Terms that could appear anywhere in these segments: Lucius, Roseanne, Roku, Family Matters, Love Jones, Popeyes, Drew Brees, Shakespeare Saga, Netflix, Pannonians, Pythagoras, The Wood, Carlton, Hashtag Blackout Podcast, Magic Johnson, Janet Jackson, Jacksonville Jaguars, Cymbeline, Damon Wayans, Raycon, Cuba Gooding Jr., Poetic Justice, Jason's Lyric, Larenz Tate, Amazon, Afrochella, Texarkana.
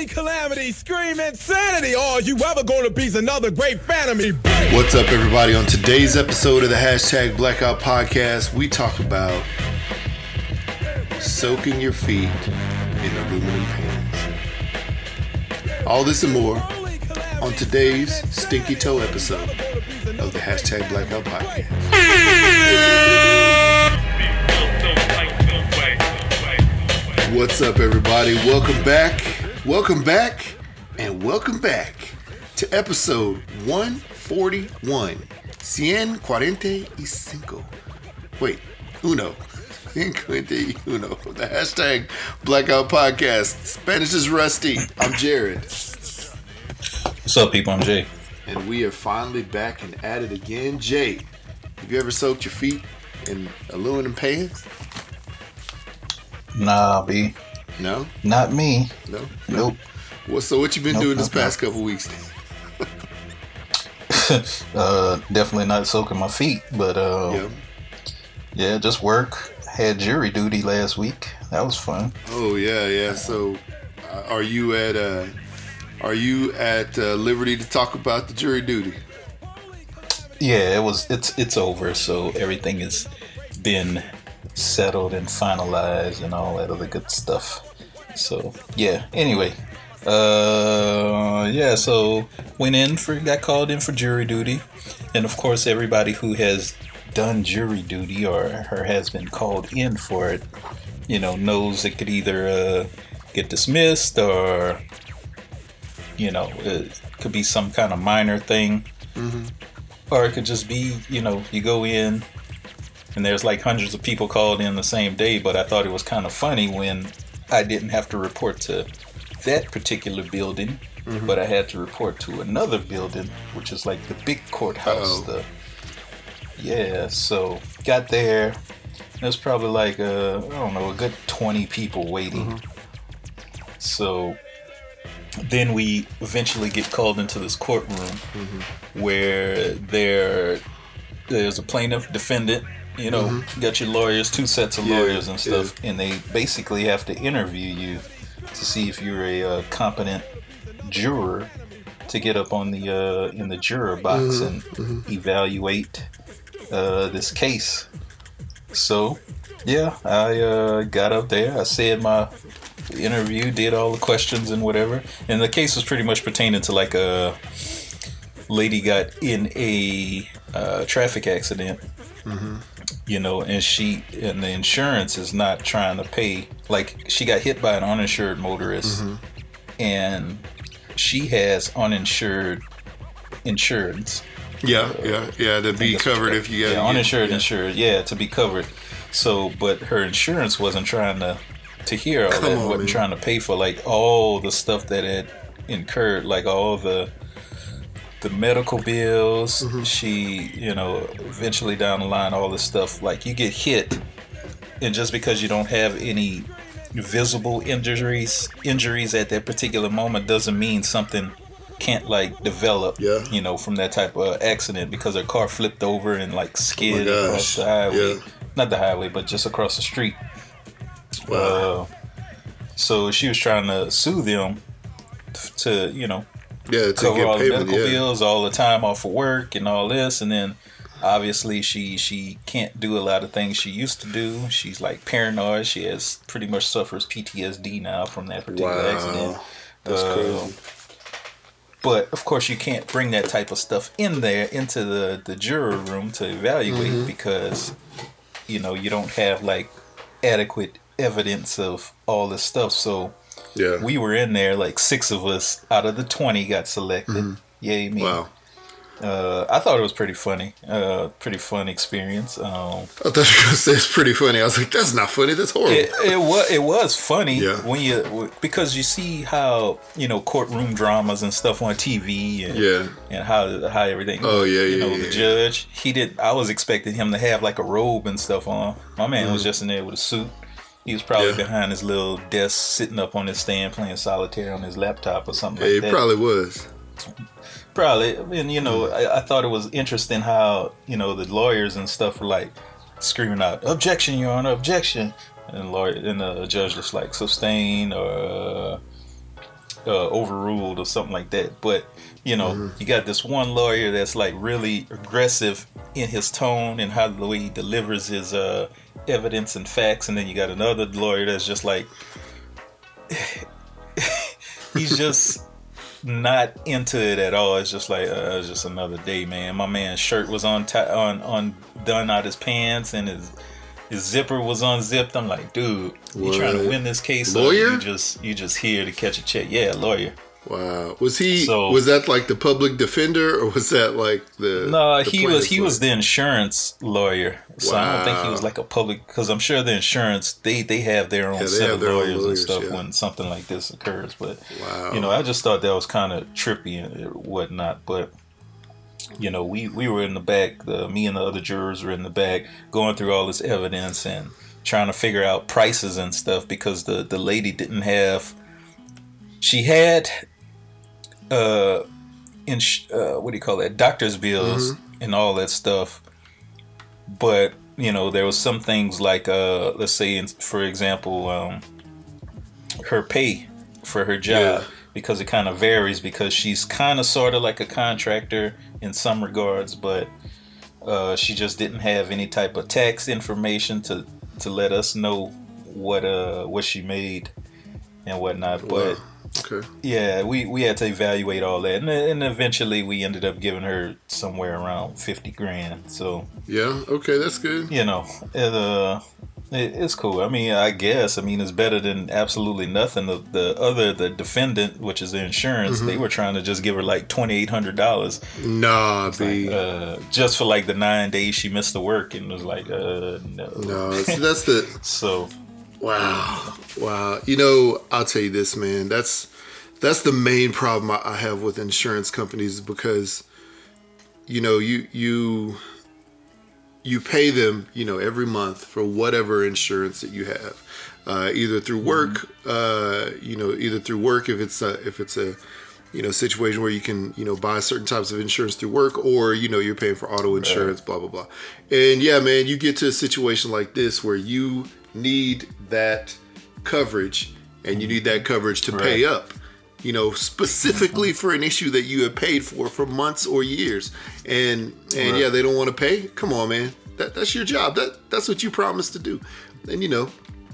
Holy calamity, scream insanity. Are you ever going to be another great fan of me? What's up, everybody? On today's episode of the Hashtag Blackout Podcast, we talk about soaking your feet in aluminum pans. All this and more on today's Stinky Toe episode of the Hashtag Blackout Podcast. What's up, everybody? Welcome back to episode 141. 145. The Hashtag Blackout Podcast. Spanish is rusty. I'm Jared. What's up, people? I'm Jay. And we are finally back and at it again. Jay, have you ever soaked your feet in aluminum pans? Nah, B. No? Not me. No? Nope. Well, so what you been doing this past couple weeks then? Definitely not soaking my feet, but yeah, just work. Had jury duty last week. That was fun. Oh, yeah. So are you at liberty to talk about the jury duty? Yeah, it's over, so everything has been settled and finalized and all that other good stuff. So yeah, anyway, so got called in for jury duty, and of course everybody who has done jury duty or has been called in for it, knows it could either get dismissed or it could be some kind of minor thing, or it could just be, you go in and there's like hundreds of people called in the same day. But I thought it was kind of funny when I didn't have to report to that particular building, but I had to report to another building, which is like the big courthouse. So got there. There's probably like a good 20 people waiting. So then we eventually get called into this courtroom where there's a plaintiff, defendant, you got your lawyers, two sets of lawyers and stuff, and they basically have to interview you to see if you're a competent juror to get up on the in the juror box and evaluate this case. So yeah, I got up there, I said my interview, did all the questions and whatever, and the case was pretty much pertaining to like a lady got in a traffic accident, and the insurance is not trying to pay. Like, she got hit by an uninsured motorist, and she has uninsured insurance. To be covered if you got uninsured. To be covered. So, but her insurance wasn't trying to hear all that, wasn't trying to pay for like all the stuff that had incurred, like all the medical bills. She, eventually down the line, all this stuff, like you get hit, and just because you don't have any visible injuries at that particular moment doesn't mean something can't like develop, from that type of accident, because her car flipped over and like skid across the highway, not the highway, but just across the street. Wow. So she was trying to sue them to to cover all the medical bills, all the time off of work and all this, and then obviously she can't do a lot of things she used to do. She's like paranoid. She has pretty much suffers PTSD now from that particular accident. That's crazy. But of course you can't bring that type of stuff in there into the juror room to evaluate, because you don't have like adequate evidence of all this stuff. So we were in there, like 6 of us out of the 20 got selected. Yay me. Wow. I thought it was pretty funny. Pretty fun experience. I thought you were going to say it's pretty funny. I was like, that's not funny. That's horrible. It was funny when because you see how, courtroom dramas and stuff on TV and how everything. Oh yeah, the judge, I was expecting him to have like a robe and stuff on. My man was just in there with a suit. He was probably behind his little desk, sitting up on his stand, playing solitaire on his laptop or something like that. He probably was. And I thought it was interesting how, the lawyers and stuff were like screaming out, "Objection, Your Honor, objection." And the judge was like, "Sustain," or overruled or something like that. But, you know, you got this one lawyer that's like really aggressive in his tone and how the way he delivers his evidence and facts. And then you got another lawyer that's just like, he's just not into it at all. It's just like, it's just another day, man. My man's shirt was undone out his pants and his zipper was unzipped. I'm like, dude, you trying to win this case? Lawyer? Or you just here to catch a check. Yeah, lawyer. Wow. Was that like the public defender or was that like the... No, he was the insurance lawyer. So wow. I don't think he was like a public... Because I'm sure the insurance, they have their own set of lawyers and stuff when something like this occurs. But, you know, I just thought that was kind of trippy and whatnot. But, you know, we were in the back. Me and the other jurors were in the back going through all this evidence and trying to figure out prices and stuff because the lady didn't have... She had... doctor's bills and all that stuff, but you know there was some things like let's say for example her pay for her job because it kind of varies because she's kind of sort of like a contractor in some regards, but she just didn't have any type of tax information to let us know what she made and whatnot. But okay. Yeah, we had to evaluate all that, and eventually we ended up giving her somewhere around $50,000. So yeah, okay, that's good. You know, it's cool. I mean, it's better than absolutely nothing. The defendant, which is the insurance, they were trying to just give her like $2,800. Nah, just for like the 9 days she missed the work, and was like, no, that's the so. Wow. You know, I'll tell you this, man. That's the main problem I have with insurance companies because, you know, you pay them, you know, every month for whatever insurance that you have, either through work, if it's a you know, situation where you can, you know, buy certain types of insurance through work or, you know, you're paying for auto insurance, blah, blah, blah. And yeah, man, you get to a situation like this where you need that coverage and you need that coverage to pay up, you know, specifically for an issue that you have paid for months or years. And yeah, they don't want to pay. Come on, man. That's your job. That's what you promised to do. And, you know,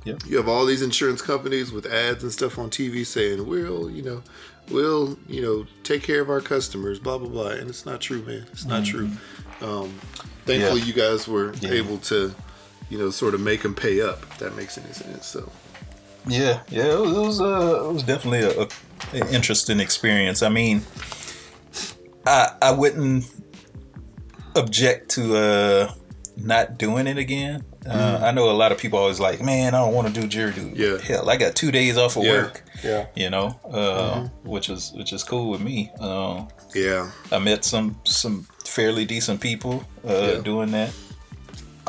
you have all these insurance companies with ads and stuff on TV saying, we'll take care of our customers, blah, blah, blah. And it's not true, man. It's not true. Thankfully, you guys were able to, you know, sort of make them pay up, if that makes any sense. So, yeah, it was definitely an interesting experience. I mean, I wouldn't object to not doing it again. I know a lot of people always like, man, I don't want to do jury duty. Yeah. Hell, I got 2 days off of work. Yeah. You know, which is cool with me. I met some fairly decent people doing that.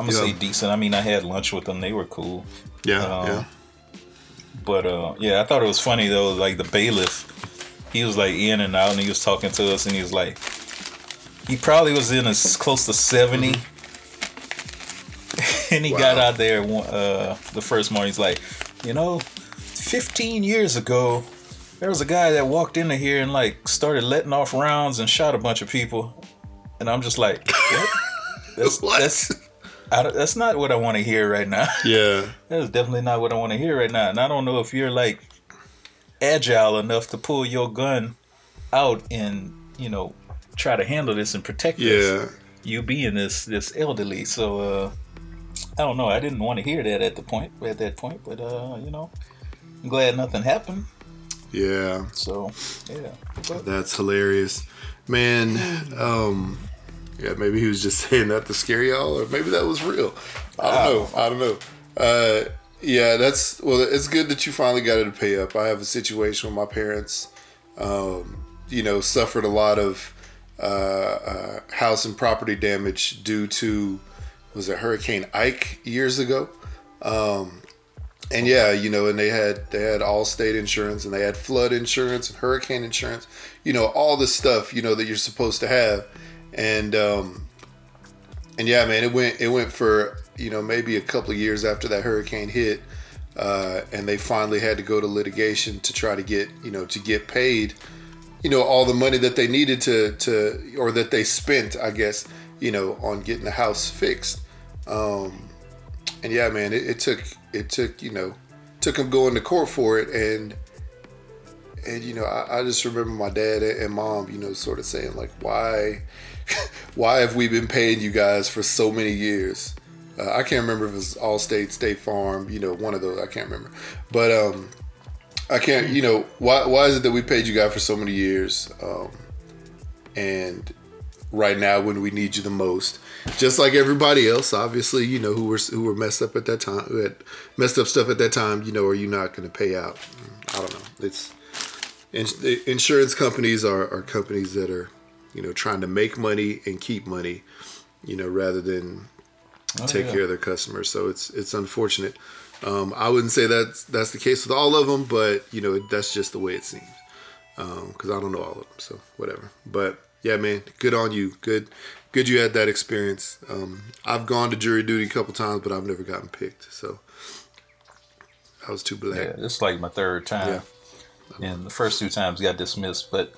I'm going to say decent. I mean, I had lunch with them. They were cool. Yeah. But, I thought it was funny, though. Like, the bailiff, he was, like, in and out, and he was talking to us, and he was like, he probably was in as close to 70. And he got out there the first morning. He's like, you know, 15 years ago, there was a guy that walked into here and, like, started letting off rounds and shot a bunch of people. And I'm just like, what? That's not what I want to hear right now. Yeah. That's definitely not what I want to hear right now. And I don't know if you're like agile enough to pull your gun out and, you know, try to handle this and protect this. You being this elderly. So, I don't know. I didn't want to hear that at that point, but, you know, I'm glad nothing happened. Yeah. So, yeah. But that's hilarious, man. Yeah, maybe he was just saying that to scare y'all, or maybe that was real. I don't know. It's good that you finally got it to pay up. I have a situation where my parents, you know, suffered a lot of house and property damage due to, was it Hurricane Ike years ago? And yeah, you know, and they had Allstate insurance and they had flood insurance and hurricane insurance, you know, all this stuff, you know, that you're supposed to have. And yeah, man, it went for, you know, maybe a couple of years after that hurricane hit, And they finally had to go to litigation to try to get, you know, to get paid, you know, all the money that they needed to or that they spent, I guess, you know, on getting the house fixed. And yeah, man, it took, you know, took them going to court for it. And, you know, I just remember my dad and mom, you know, sort of saying like, why have we been paying you guys for so many years? I can't remember if it was Allstate, State Farm, you know, one of those. I can't remember. But I can't, you know, why is it that we paid you guys for so many years? And right now when we need you the most, just like everybody else, obviously, you know, who were messed up at that time, who had messed up stuff at that time, you know, are you not going to pay out? I don't know. It's insurance companies are companies that are, you know, trying to make money and keep money, you know, rather than take care of their customers. So it's unfortunate. I wouldn't say that's the case with all of them, but you know, that's just the way it seems. Cause I don't know all of them, so whatever, but yeah, man, good on you. Good. You had that experience. I've gone to jury duty a couple times, but I've never gotten picked. So I was too black. Yeah, it's like my third time. Yeah. And the first two times got dismissed, but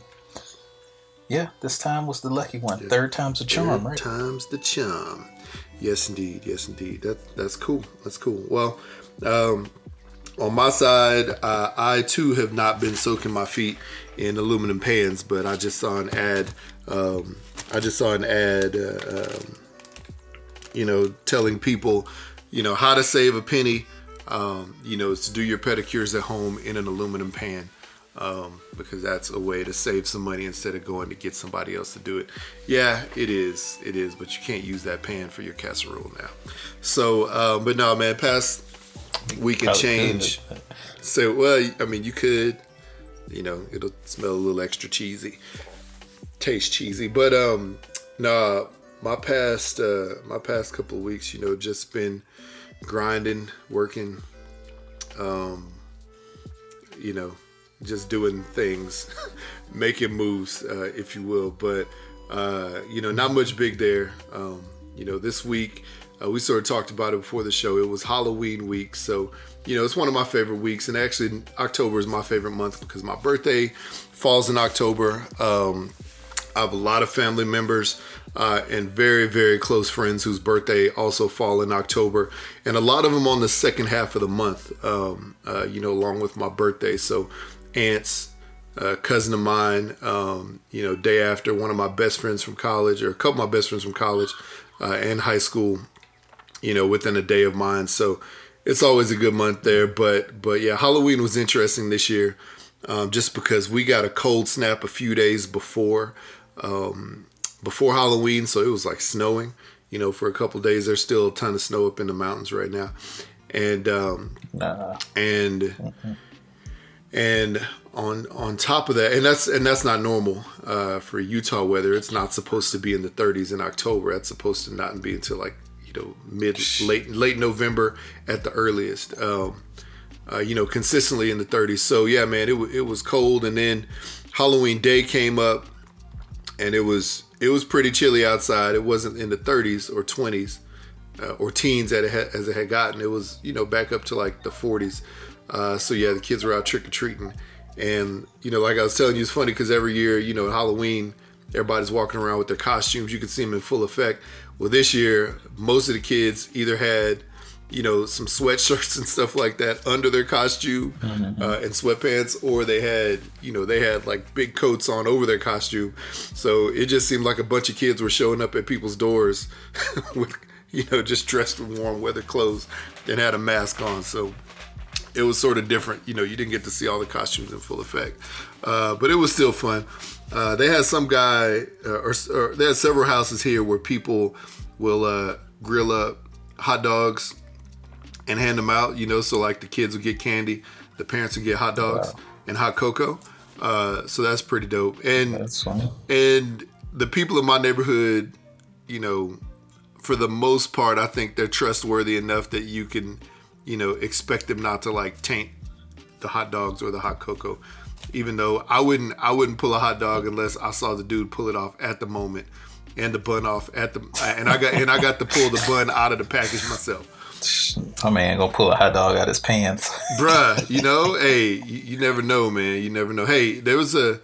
yeah, this time was the lucky one. Yeah. Third time's the charm, right? Third time's the charm. Yes, indeed. Yes, indeed. That's cool. That's cool. Well, on my side, I too have not been soaking my feet in aluminum pans, but I just saw an ad. You know, telling people, you know, how to save a penny. You know, is to do your pedicures at home in an aluminum pan. Because that's a way to save some money instead of going to get somebody else to do it. Yeah, it is, but you can't use that pan for your casserole now. So, but no, man, past week and change. So, well, I mean, you could, you know, it'll smell a little extra cheesy, taste cheesy, but, nah, my past couple of weeks, you know, just been grinding, working, you know, just doing things, making moves, if you will, but, you know, not much big there. You know, this week, we sort of talked about it before the show. It was Halloween week. So, you know, it's one of my favorite weeks, and actually October is my favorite month because my birthday falls in October. I have a lot of family members, and very, very close friends whose birthday also fall in October, and a lot of them on the second half of the month, you know, along with my birthday. So, aunts, cousin of mine, you know, day after one of my best friends from college, or a couple of my best friends from college and high school, you know, within a day of mine. So it's always a good month there. But yeah, Halloween was interesting this year, just because we got a cold snap a few days before Halloween. So it was like snowing, you know, for a couple of days. There's still a ton of snow up in the mountains right now. And, and on top of that, and that's not normal for Utah weather. It's not supposed to be in the 30s in October. That's supposed to not be until like, you know, late November at the earliest. You know, consistently in the 30s. So yeah, man, it was cold, and then Halloween Day came up, and it was pretty chilly outside. It wasn't in the 30s or 20s or teens as it had gotten. It was, you know, back up to like the 40s. So yeah, the kids were out trick-or-treating, and, you know, like I was telling you, it's funny because every year, you know, Halloween, everybody's walking around with their costumes. You could see them in full effect. Well, this year, most of the kids either had, you know, some sweatshirts and stuff like that under their costume and sweatpants, or they had like big coats on over their costume. So it just seemed like a bunch of kids were showing up at people's doors with, you know, just dressed with warm weather clothes and had a mask on. So it was sort of different. You know, you didn't get to see all the costumes in full effect, but it was still fun. They had some guy, or they had several houses here where people will grill up hot dogs and hand them out, you know, so like the kids will get candy, the parents will get hot dogs and hot cocoa. So that's pretty dope. And that's funny. And the people in my neighborhood, you know, for the most part, I think they're trustworthy enough that you can, you know, expect them not to like taint the hot dogs or the hot cocoa, even though I wouldn't pull a hot dog unless I saw the dude pull it off at the moment, and the bun off at the, and I got to pull the bun out of the package myself. My man gonna pull a hot dog out his pants. Bruh, you know, hey, you never know, man. You never know. Hey, there was a,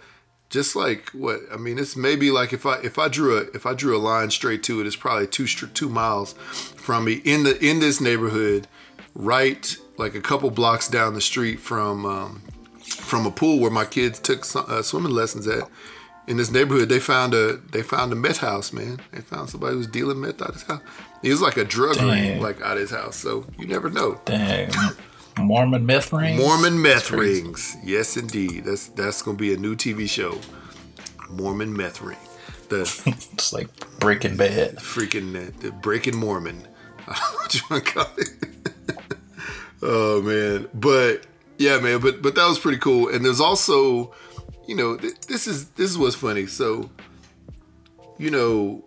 just like what, I mean, it's maybe like if I drew a line straight to it, it's probably 2 miles from me in this neighborhood, right, like a couple blocks down the street from a pool where my kids took swimming lessons at. In this neighborhood, they found a meth house, man. They found somebody who was dealing meth out of his house. He was like a drug ring, like out of his house. So you never know. Dang. Mormon meth rings. Mormon meth rings. Yes, indeed. That's gonna be a new TV show. Mormon meth ring. It's like Breaking Bad. The Breaking Mormon. What you wanna call it? Oh man, but yeah, man, but that was pretty cool. And there's also, you know, this is what's funny. So, you know,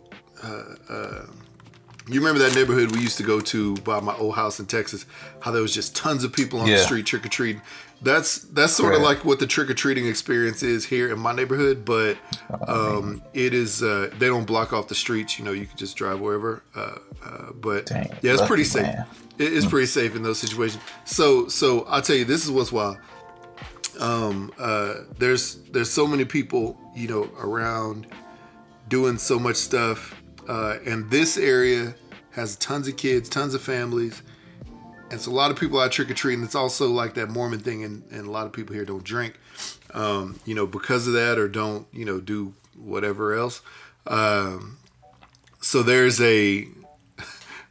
you remember that neighborhood we used to go to by my old house in Texas? How there was just tons of people on the street trick or treating. That's sort of like what the trick or treating experience is here in my neighborhood, but it is they don't block off the streets. You know, you can just drive wherever. But dang, yeah, it's pretty safe. Man. It's pretty safe in those situations. So I'll tell you, this is what's wild. There's so many people, you know, around doing so much stuff. And this area has tons of kids, tons of families. And so a lot of people out trick-or-treating. It's also like that Mormon thing. And a lot of people here don't drink, you know, because of that, or don't, you know, do whatever else. So there's a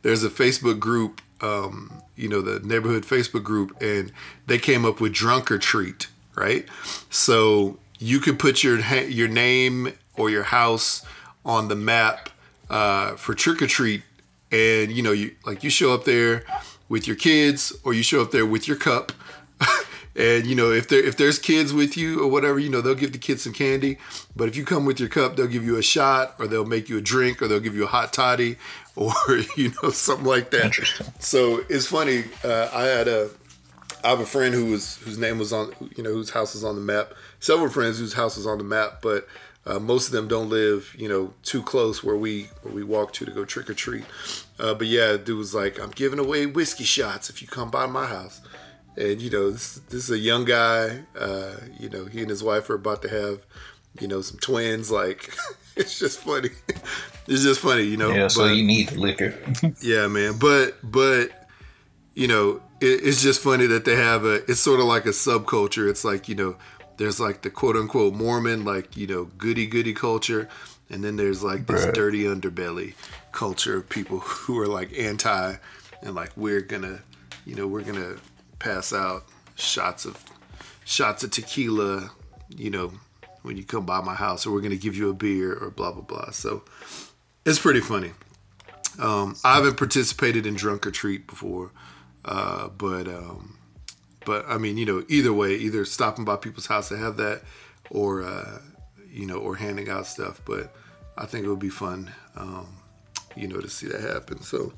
Facebook group, you know, the neighborhood Facebook group, and they came up with Drunk or Treat. Right, so you could put your name or your house on the map for trick or treat, and you know, you show up there with your kids, or you show up there with your cup, and you know, if there's kids with you or whatever, you know, they'll give the kids some candy, but if you come with your cup, they'll give you a shot, or they'll make you a drink, or they'll give you a hot toddy, or you know, something like that. Interesting. So it's funny. I have a friend whose name was on, you know, whose house is on the map. Several friends whose house is on the map, but most of them don't live, you know, too close where we walk to go trick or treat. But yeah, dude was like, "I'm giving away whiskey shots if you come by my house." And you know, this is a young guy. You know, he and his wife are about to have, you know, some twins. Like, it's just funny. It's just funny, you know. Yeah, so you need the liquor. Yeah, man. But you know, it's just funny that they have it's sort of like a subculture. It's like, you know, there's like the quote unquote Mormon, like, you know, goody culture. And then there's like this dirty underbelly culture of people who are like anti, and like, we're gonna pass out shots of tequila, you know, when you come by my house, or we're going to give you a beer, or blah, blah, blah. So it's pretty funny. I haven't participated in Drunk or Treat before. But I mean, you know, either way, either stopping by people's house to have that, or you know, or handing out stuff. But I think it would be fun, you know, to see that happen. So,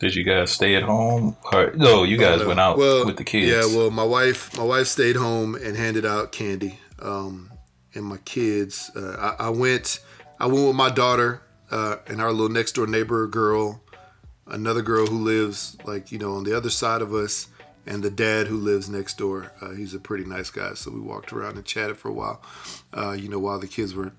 did you guys stay at home? Or, no, you guys went out with the kids. Yeah, well, my wife stayed home and handed out candy, and my kids. I went with my daughter and our little next door neighbor girl. Another girl who lives, like, you know, on the other side of us, and the dad who lives next door. He's a pretty nice guy, so we walked around and chatted for a while, you know, while the kids were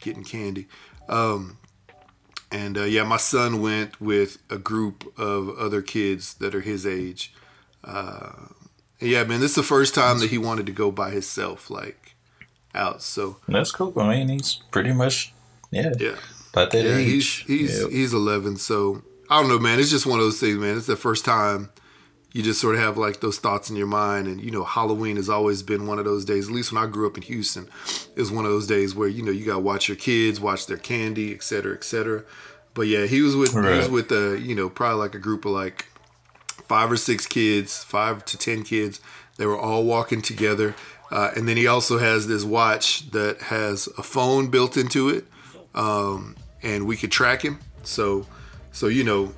getting candy. Yeah, my son went with a group of other kids that are his age. Yeah, man, this is the first time that he wanted to go by himself, like, out. So that's cool. I mean, he's pretty much, about that age. He's 11, so... I don't know, man. It's just one of those things, man. It's the first time you just sort of have like those thoughts in your mind. And, you know, Halloween has always been one of those days, at least when I grew up in Houston, is one of those days where, you know, you got to watch your kids, watch their candy, et cetera, et cetera. But yeah, he was with you know, probably like a group of like 5 or 6 kids, 5 to 10 kids. They were all walking together. And then he also has this watch that has a phone built into it. And we could track him. So, you know,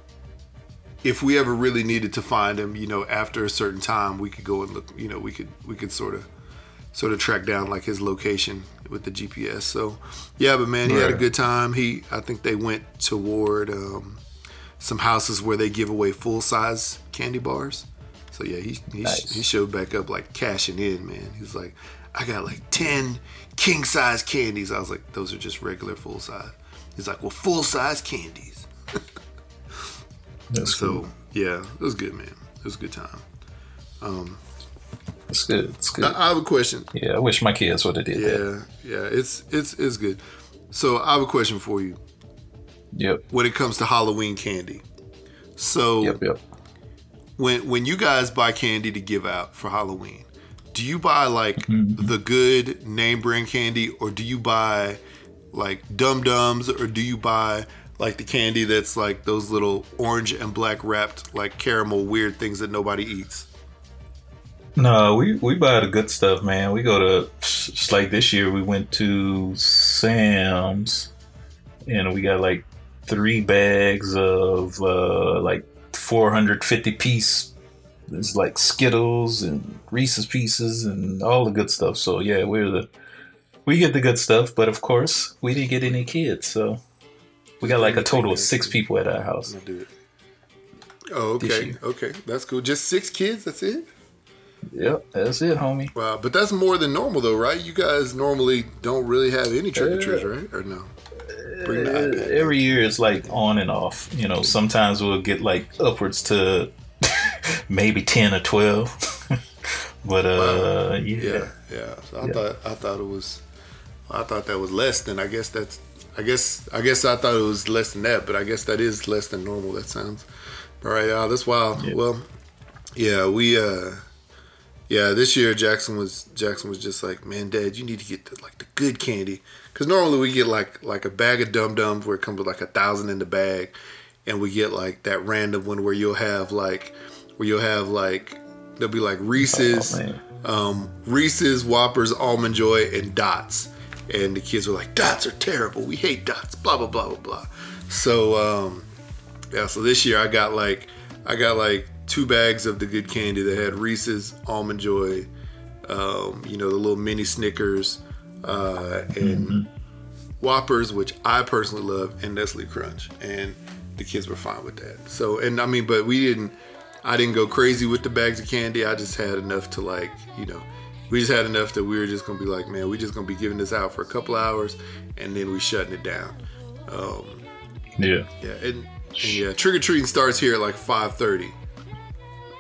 if we ever really needed to find him, you know, after a certain time, we could go and look, you know, we could sort of track down like his location with the GPS. So, yeah, but man, he had a good time. I think they went toward some houses where they give away full-size candy bars. So yeah, he showed back up like cashing in, man. He was like, I got like 10 king-size candies. I was like, those are just regular full-size. He's like, well, full-size candies. That's so cool. Yeah, it was good, man. It was a good time. It's good. It's good. I have a question. Yeah, I wish my kids would have did that. Yeah, it's good. So I have a question for you. Yep. When it comes to Halloween candy, so yep. When you guys buy candy to give out for Halloween, do you buy like the good name brand candy, or do you buy like Dum Dums, or do you buy like the candy that's like those little orange and black wrapped like caramel weird things that nobody eats? No, we buy the good stuff, man. We go to, just like this year, we went to Sam's and we got like 3 bags of like 450 piece. It's like Skittles and Reese's Pieces and all the good stuff. So yeah, we get the good stuff, but of course we didn't get any kids. So we got like a total of 6 people at our house. Oh, okay. Okay. That's cool. Just 6 kids. That's it. Yep, that's it, homie. Wow, but that's more than normal, though, right? You guys normally don't really have any trick-or-treats, right? Or no? Bring every year it's like on and off. You know, sometimes we'll get like upwards to maybe 10 or 12. But wow. Yeah. So I thought that was less than. I guess I thought it was less than that, but I guess that is less than normal. That sounds all right. Y'all, that's wild. Yeah. Well, yeah, we. Yeah, this year Jackson was just like, man, Dad, you need to get the good candy, because normally we get like a bag of Dum Dums where it comes with like 1,000 in the bag, and we get like that random one where you'll have there'll be like Reese's, Reese's, Whoppers, Almond Joy, and Dots, and the kids were like, Dots are terrible, we hate Dots, blah blah blah blah blah. So so this year I got 2 bags of the good candy that had Reese's, Almond Joy, the little mini Snickers, and Whoppers, which I personally love, and Nestle Crunch. And the kids were fine with that. So, and I mean, but I didn't go crazy with the bags of candy. I just had enough to we just had enough that we were just going to be like, man, we're just going to be giving this out for a couple hours, and then we shutting it down. Yeah. Yeah. And yeah, trick-or-treating starts here at like 5:30.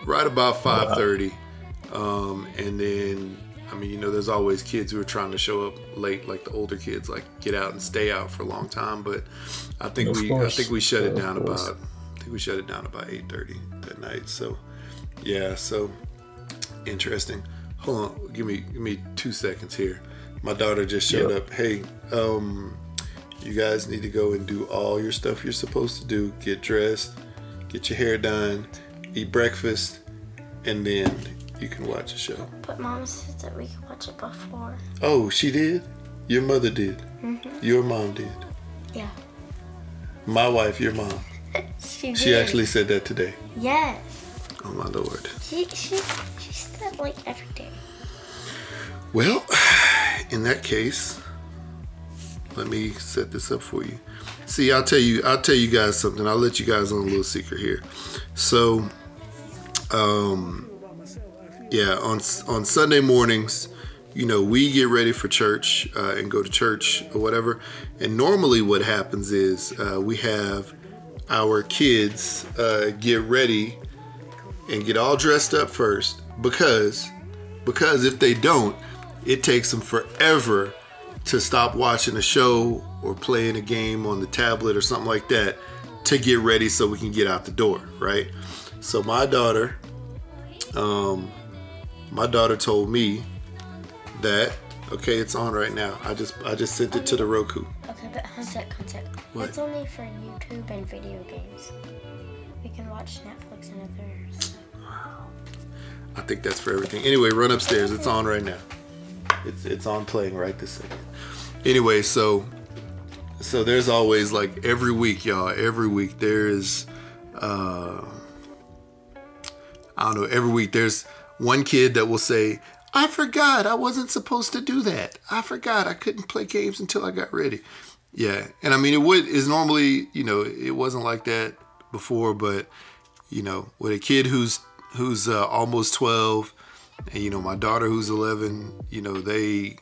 Right about 5:30, and then there's always kids who are trying to show up late, like the older kids, like get out and stay out for a long time. But I think we shut it down about 8:30 that night. So yeah, so interesting. Hold on, give me 2 seconds here. My daughter just showed up. Hey, you guys need to go and do all your stuff you're supposed to do. Get dressed, get your hair done. Eat breakfast, and then you can watch the show. But Mom said that we could watch it before. Oh, she did? Your mother did? Mm-hmm. Your mom did? Yeah. My wife, your mom. She actually said that today. Yes. Oh, my Lord. She said like every day. Well, in that case, let me set this up for you. See, I'll tell you guys something. I'll let you guys on a little secret here. So... on Sunday mornings, we get ready for church and go to church or whatever. And normally what happens is we have our kids get ready and get all dressed up first, because if they don't, it takes them forever to stop watching a show or playing a game on the tablet or something like that to get ready so we can get out the door, right? So my daughter, told me that, okay, it's on right now. I just sent it to the Roku. Okay, but how's that concept? What? It's only for YouTube and video games. We can watch Netflix and others. I think that's for everything. Anyway, run upstairs. It's on right now. It's on playing right this second. Anyway, so there's always like every week, y'all. Every week there is. I don't know, every week there's one kid that will say, I forgot I wasn't supposed to do that. I forgot I couldn't play games until I got ready. Yeah. And I mean, it normally, it wasn't like that before, but you know, with a kid who's almost 12, and you know, my daughter who's 11, you know, they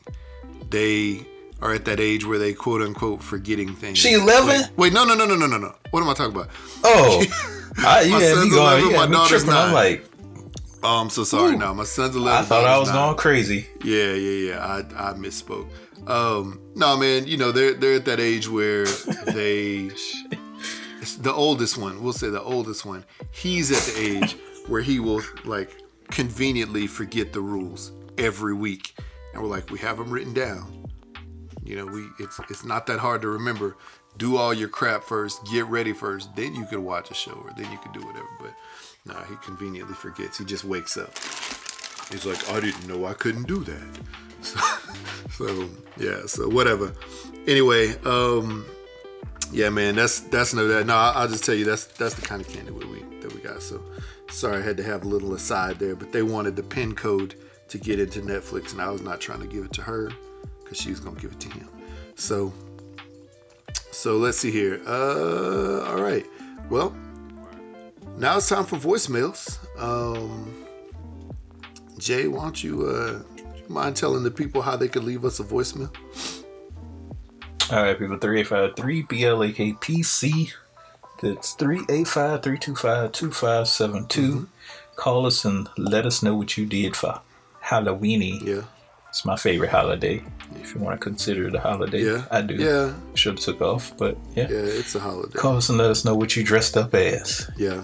are at that age where they quote unquote forgetting things. She 11? Wait, no. What am I talking about? Oh, my son's 11. My daughter's 9. I'm like, oh, I'm so sorry. No, my son's 11. I thought I was going crazy. Yeah. I misspoke. No, man, you know, they're at that age where they, the oldest one, we'll say the oldest one, he's at the age where he will like conveniently forget the rules every week. And we're like, we have them written down. You know, it's not that hard to remember. Do all your crap first, get ready first, then you could watch a show or then you could do whatever. But nah, he conveniently forgets. He just wakes up. He's like, I didn't know I couldn't do that. So whatever. Anyway, yeah, man, that's none of that. No, I'll just tell you that's the kind of candy that we got. So sorry, I had to have a little aside there, but they wanted the PIN code to get into Netflix, and I was not trying to give it to her because she was gonna give it to him. So let's see here. All right. Well, now it's time for voicemails. Jay, why don't you mind telling the people how they could leave us a voicemail? All right, people, 3853-BLAKPC. That's 385-325-2572. Mm-hmm. Call us and let us know what you did for Halloweeny. Yeah. It's my favorite holiday. If you want to consider it a holiday, yeah. I do. Yeah. Should have took off, but yeah. Yeah, it's a holiday. Call us and let us know what you dressed up as. Yeah.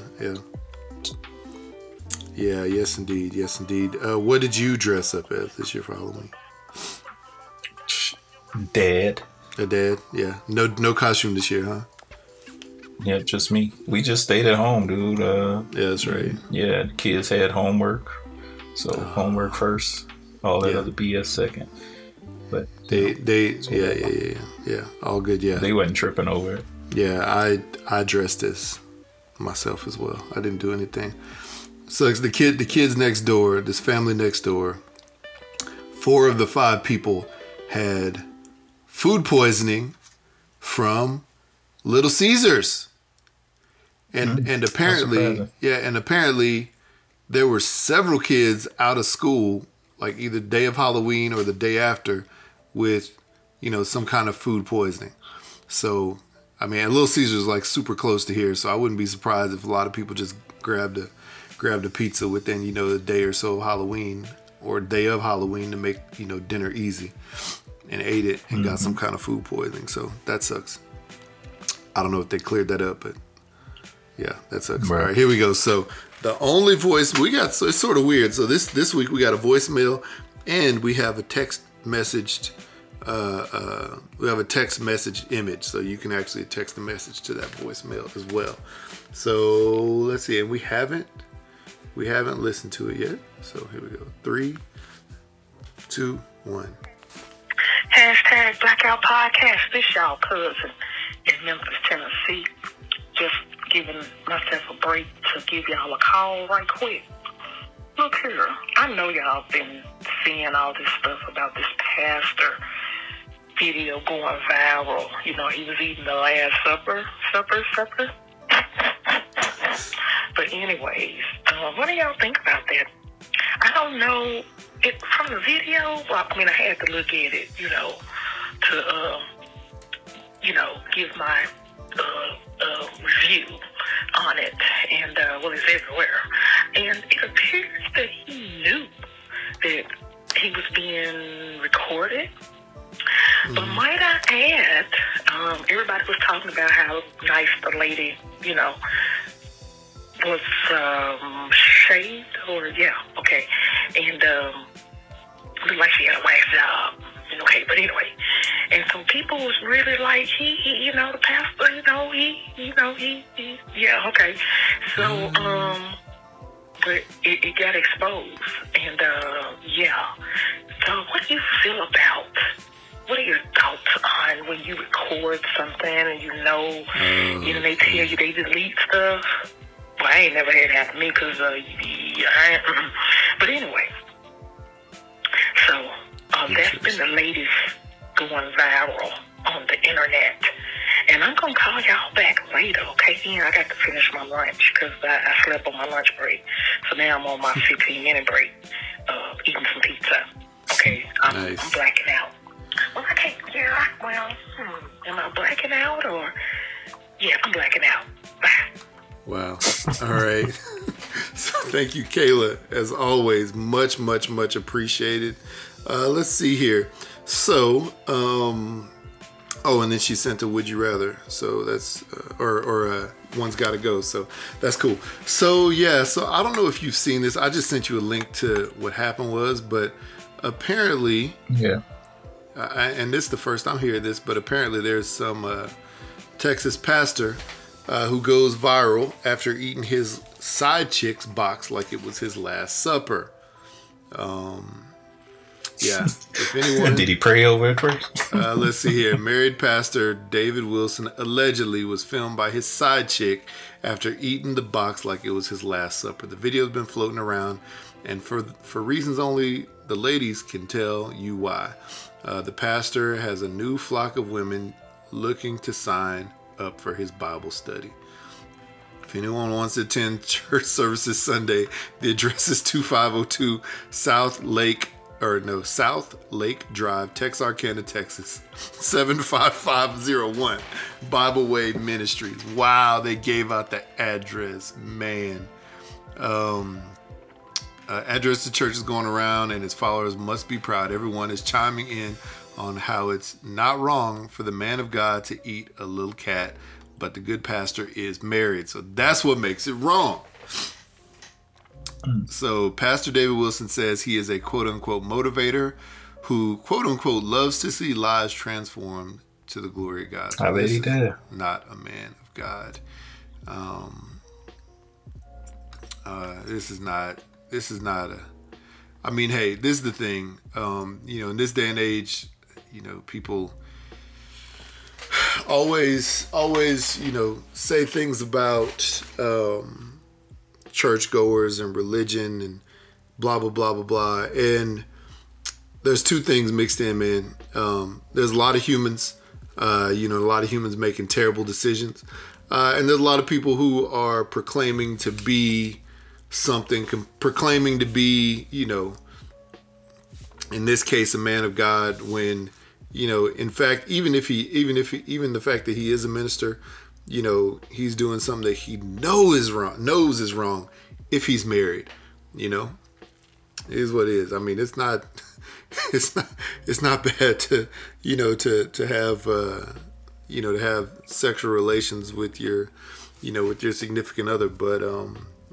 Yeah, yes indeed. What did you dress up as this year for Halloween? Dad. A dad, yeah. No costume this year, huh? Yeah, just me. We just stayed at home, dude. Yeah, that's right. Yeah, the kids had homework. So homework first, all that other BS second. But they all good, yeah. They wasn't tripping over it. Yeah, I dressed as myself as well. I didn't do anything. So it's the kids next door, this family next door, 4 of the 5 people had food poisoning from Little Caesar's. And apparently there were several kids out of school, like either day of Halloween or the day after, with, you know, some kind of food poisoning. So, I mean, Little Caesar's like super close to here, so I wouldn't be surprised if a lot of people just grabbed a pizza within, you know, a day or so of Halloween or day of Halloween to make, you know, dinner easy, and ate it and got some kind of food poisoning. So that sucks. I don't know if they cleared that up, but yeah, that sucks. Right. All right, here we go. So the only voice we got, so it's sort of weird. So this week we got a voicemail and we have a text messaged, we have a text message image. So you can actually text the message to that voicemail as well. So let's see. And we haven't listened to it yet. So here we go. 3, 2, 1. Hashtag Blackout Podcast. This y'all cousin in Memphis, Tennessee. Just giving myself a break to give y'all a call right quick. Look here. I know y'all been seeing all this stuff about this pastor video going viral. You know, he was eating the Last Supper. But anyways, what do y'all think about that? I don't know. From the video, well, I mean, I had to look at it, you know, to, you know, give my review on it. And, well, it's everywhere. And it appears that he knew that he was being recorded. But might I add, everybody was talking about how nice the lady, you know, was shaved or okay, and looked like she had a wax job, okay. But anyway, and so people was really like, he you know, the pastor, you know, he okay. So but it got exposed, and So what do you feel about? What are your thoughts on when you record something and you know, you know, they tell you they delete stuff. Well, I ain't never had it happen to me because, but anyway. So, that's been the latest going viral on the internet. And I'm going to call y'all back later, okay? Then I got to finish my lunch because I slept on my lunch break. So now I'm on my 15-minute break eating some pizza. Okay, I'm blacking out. Well, I can't, yeah, well, am I blacking out or... Yeah, I'm blacking out. Bye. Wow. All right. So thank you, Kayla. As always, much, much, much appreciated. Let's see here. So, oh, and then she sent a Would You Rather. So that's, One's Gotta Go. So that's cool. So, yeah. So I don't know if you've seen this. I just sent you a link to what happened was, but apparently, yeah. And this is the first I'm hearing this, but apparently there's some Texas pastor who goes viral after eating his side chick's box like it was his last supper. Yeah. If anyone, did he pray over it first? Let's see here. Married pastor David Wilson allegedly was filmed by his side chick after eating the box like it was his last supper. The video's been floating around, and for reasons only the ladies can tell you why. The pastor has a new flock of women looking to sign up for his Bible study. If anyone wants to attend church services Sunday, the address is 2502 South Lake Drive, Texarkana, Texas 75501. Bible Way Ministries. Wow, they gave out the address, man. Address to church is going around, and its followers must be proud. Everyone is chiming in on how it's not wrong for the man of God to eat a little cat, but the good pastor is married. So that's what makes it wrong. So Pastor David Wilson says he is a quote unquote motivator who quote unquote loves to see lives transformed to the glory of God. So I bet he did. Not a man of God. This is not a, I mean, hey, this is the thing, in this day and age, people always, say things about churchgoers and religion and blah, blah, blah, blah, blah. And there's two things mixed in, man. There's a lot of humans, a lot of humans making terrible decisions. And there's a lot of people who are proclaiming to be something, proclaiming to be, in this case, a man of God when, in fact, even the fact that he is a minister, he's doing something that he knows is wrong if he's married, it is what it is. I mean, it's not bad to have sexual relations with your significant other. But,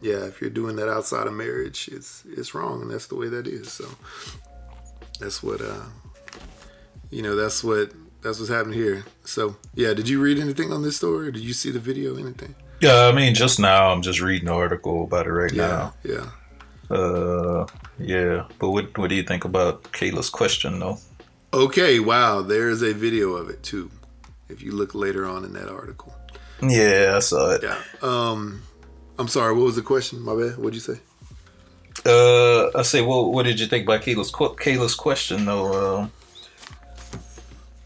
yeah, if you're doing that outside of marriage, it's wrong, and that's the way that is. So that's what that's what's happening here. So yeah, did you read anything on this story? Or did you see the video? Anything? Yeah, I mean, just now I'm just reading an article about it right now. Yeah. Yeah. But what do you think about Kayla's question though? Okay. Wow. There is a video of it too. If you look later on in that article. Yeah, I saw it. Yeah. I'm sorry, what was the question? My bad. What'd you say? I say, well, what did you think about Kayla's question, though?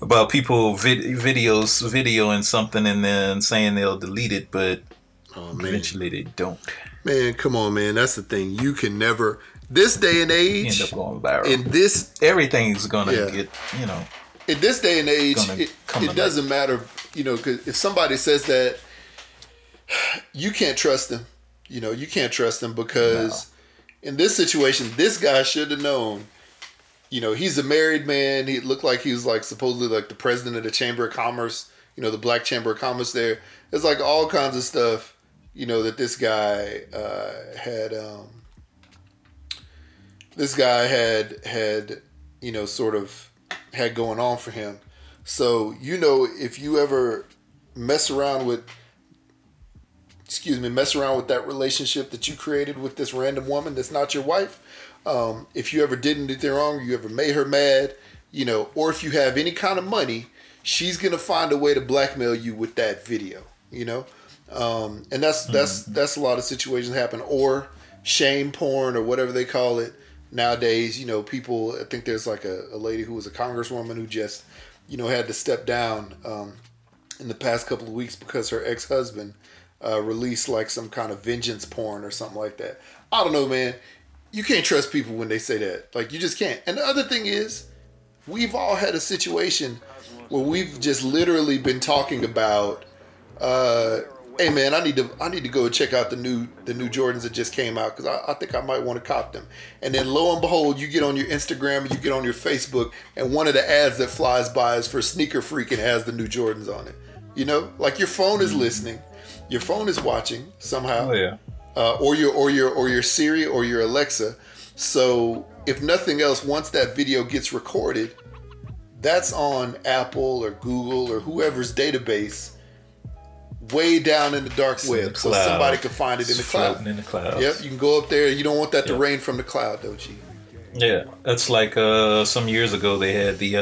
About people videoing something and then saying they'll delete it, but eventually they don't. Man, come on, man. That's the thing. You can never... This day and age... End up going viral. Everything's going to get... In this day and age, it doesn't matter, because if somebody says that, you can't trust them. You can't trust them because in this situation, this guy should have known, he's a married man. He looked like he was supposedly the president of the Chamber of Commerce, the Black Chamber of Commerce there. There's all kinds of stuff, that this guy had. This guy had, sort of had going on for him. So, if you ever mess around with that relationship that you created with this random woman that's not your wife. If you ever did anything wrong, you ever made her mad, or if you have any kind of money, she's going to find a way to blackmail you with that video, and that's a lot of situations happen, or shame porn or whatever they call it nowadays. People, I think there's a lady who was a congresswoman who just, had to step down, in the past couple of weeks because her ex-husband released like some kind of vengeance porn or something like that. I don't know, man. You can't trust people when they say that. Like, you just can't. And the other thing is, we've all had a situation where we've just literally been talking about, hey man, I need to go check out the new Jordans that just came out because I think I might want to cop them. And then lo and behold, you get on your Instagram and you get on your Facebook, and one of the ads that flies by is for Sneaker Freak and has the new Jordans on it. You know, like your phone is listening, your phone is watching somehow. Oh yeah. Or your Siri or your Alexa. So if nothing else, once that video gets recorded, that's on Apple or Google or whoever's database way down in the dark web. So somebody could find it in the cloud. In the cloud. Yep, you can go up there. You don't want that to rain from the cloud, don't you? Yeah, that's like some years ago they had the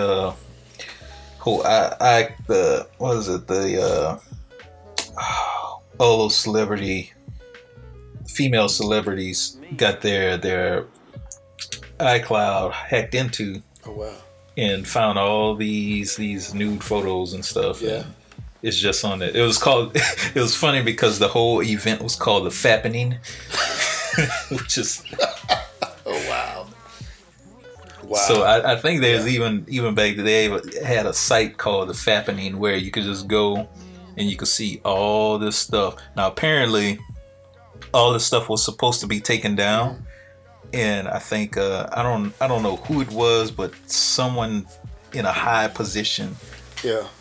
all those female celebrities got their iCloud hacked into. Oh wow. And found all these nude photos and stuff. Yeah. And it's just on it. It was funny because the whole event was called the Fappening. Which is oh wow. Wow. So I think there's even back today had a site called the Fappening where you could just go and you could see all this stuff. Now apparently all this stuff was supposed to be taken down, and I think I don't know who it was, but someone in a high position,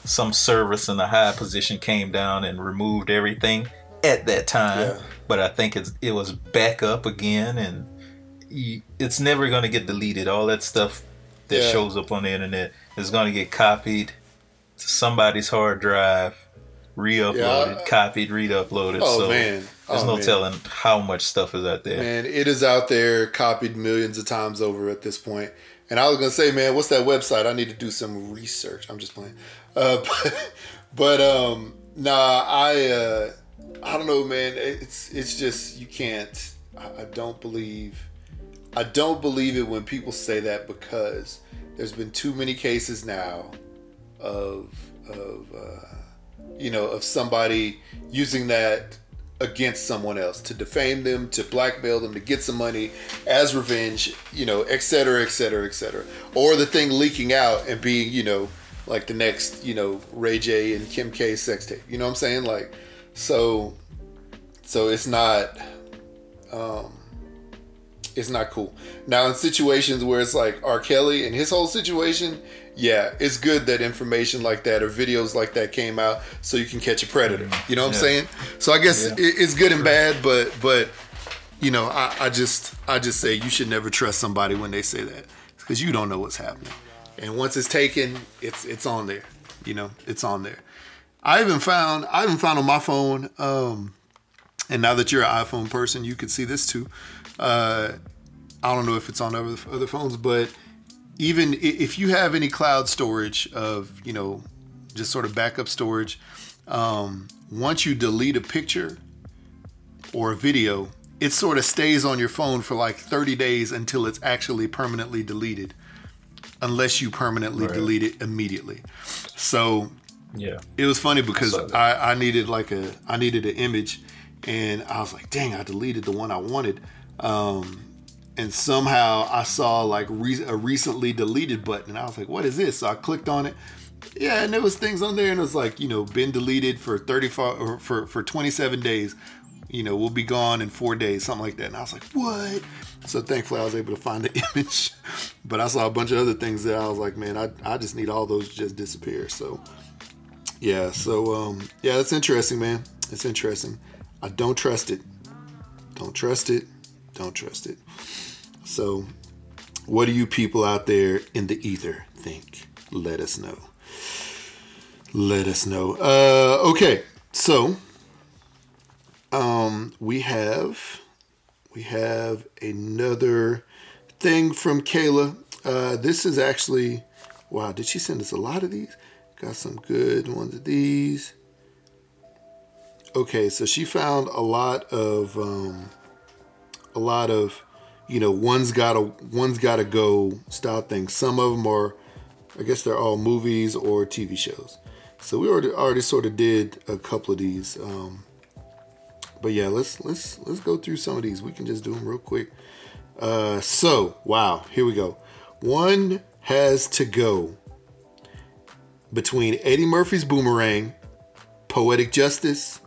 some service in a high position came down and removed everything at that time. Yeah. But I think it was back up again, and it's never going to get deleted. All that stuff that shows up on the internet is going to get copied to somebody's hard drive, re-uploaded, copied, re-uploaded. Oh so man. There's no telling how much stuff is out there. Man, it is out there, copied millions of times over at this point. And I was going to say, man, what's that website? I need to do some research. I'm just playing. I don't know, man. It's just, you can't. I don't believe it when people say that, because there's been too many cases now of somebody using that against someone else, to defame them, to blackmail them, to get some money as revenge, et cetera, et cetera, et cetera. Or the thing leaking out and being, like the next, Ray J and Kim K sex tape. You know what I'm saying? Like, so it's not cool. Now in situations where it's like R. Kelly and his whole situation, yeah, it's good that information like that or videos like that came out so you can catch a predator. You know what I'm saying? So I guess it's good and bad, but I just say you should never trust somebody when they say that, because you don't know what's happening. And once it's taken, it's on there. It's on there. I even found on my phone, and now that you're an iPhone person, you can see this too. I don't know if it's on other phones, but even if you have any cloud storage of, just sort of backup storage, once you delete a picture or a video, it sort of stays on your phone for like 30 days until it's actually permanently deleted, unless you permanently delete it immediately. So it was funny because I needed an image, and I was like, dang, I deleted the one I wanted. And somehow I saw like a recently deleted button, and I was like, what is this? So I clicked on it. Yeah, and there was things on there, and it was like, been deleted for 35 or for 27 days. We'll be gone in 4 days, something like that. And I was like, what? So thankfully I was able to find the image. But I saw a bunch of other things that I was like, man, I just need all those to just disappear. So yeah, that's interesting, man. It's interesting. I don't trust it. Don't trust it. Don't trust it. So, what do you people out there in the ether think? Let us know. Let us know. Okay, so we have another thing from Kayla. This is actually, wow, did she send us a lot of these? Got some good ones of these. Okay, so she found a lot of one's gotta go style things. Some of them are, I guess they're all movies or TV shows. So we already sort of did a couple of these. But yeah, let's go through some of these. We can just do them real quick. Wow, here we go. One has to go between Eddie Murphy's Boomerang, Poetic Justice,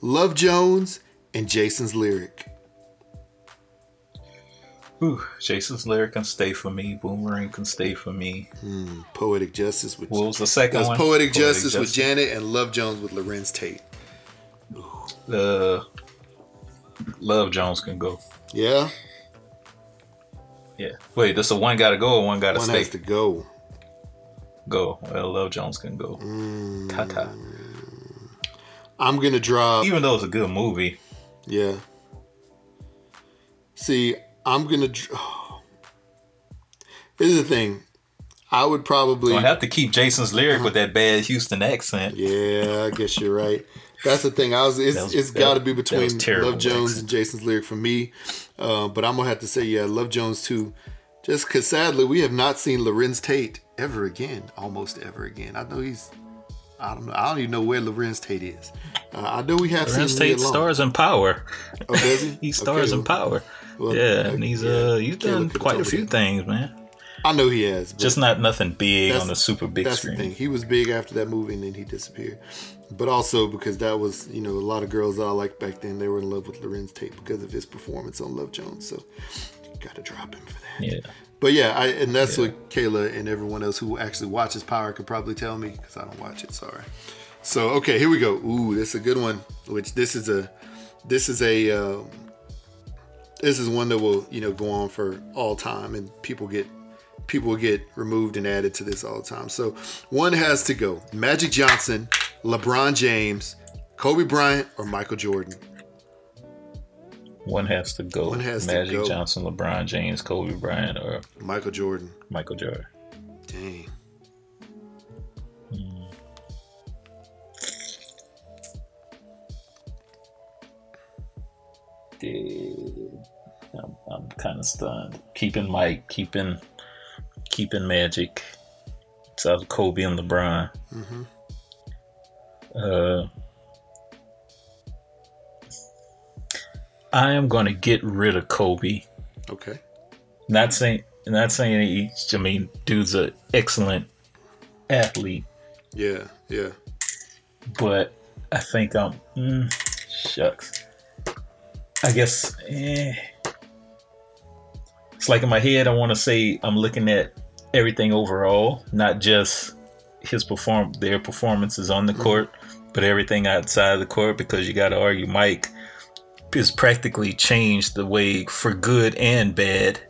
Love Jones, and Jason's Lyric. Ooh, Jason's Lyric can stay for me. Boomerang can stay for me. Poetic Justice with... What was the second one? Poetic Justice with Janet and Love Jones with Larenz Tate. Love Jones can go. Yeah? Yeah. Wait, that's a one gotta go or one gotta stay? One has to go. Go. Well, Love Jones can go. Ta-ta. I'm gonna drop... Even though it's a good movie. Yeah. See... This is the thing. I would probably... Don't have to keep Jason's Lyric with that bad Houston accent. Yeah, I guess you're right. That's the thing. It's got to be between Love Jones and Jason's Lyric for me. But I'm going to have to say, yeah, Love Jones too. Just because sadly, we have not seen Larenz Tate ever again. Almost ever again. I know he's... I don't even know where Larenz Tate is. I know we have Larenz Tate stars in Power. Oh, does he? He stars in Power. Well, yeah, and he's done quite a few things, man. I know he has. Just nothing big on the super big screen. That's the thing. He was big after that movie, and then he disappeared. But also because that was, a lot of girls that I liked back then, they were in love with Larenz Tate because of his performance on Love Jones. So you got to drop him for that. Yeah. But yeah, what Kayla and everyone else who actually watches Power could probably tell me because I don't watch it. Sorry. So okay, here we go. Ooh, this is a good one. Which this is one that will go on for all time, and people get removed and added to this all the time. So one has to go: Magic Johnson, LeBron James, Kobe Bryant, or Michael Jordan. One has to go. Magic Johnson, LeBron James, Kobe Bryant, or Michael Jordan. Dang. Dude, I'm kind of stunned. Keeping Mike, keeping Magic. It's out of Kobe and LeBron. Mm-hmm. I am gonna get rid of Kobe. Okay. Not saying each. I mean, dude's an excellent athlete. Yeah, yeah. But I think I'm... shucks. I guess it's like in my head I want to say I'm looking at everything overall, not just their performances on the court, but everything outside of the court, because you got to argue Mike has practically changed the way, for good and bad,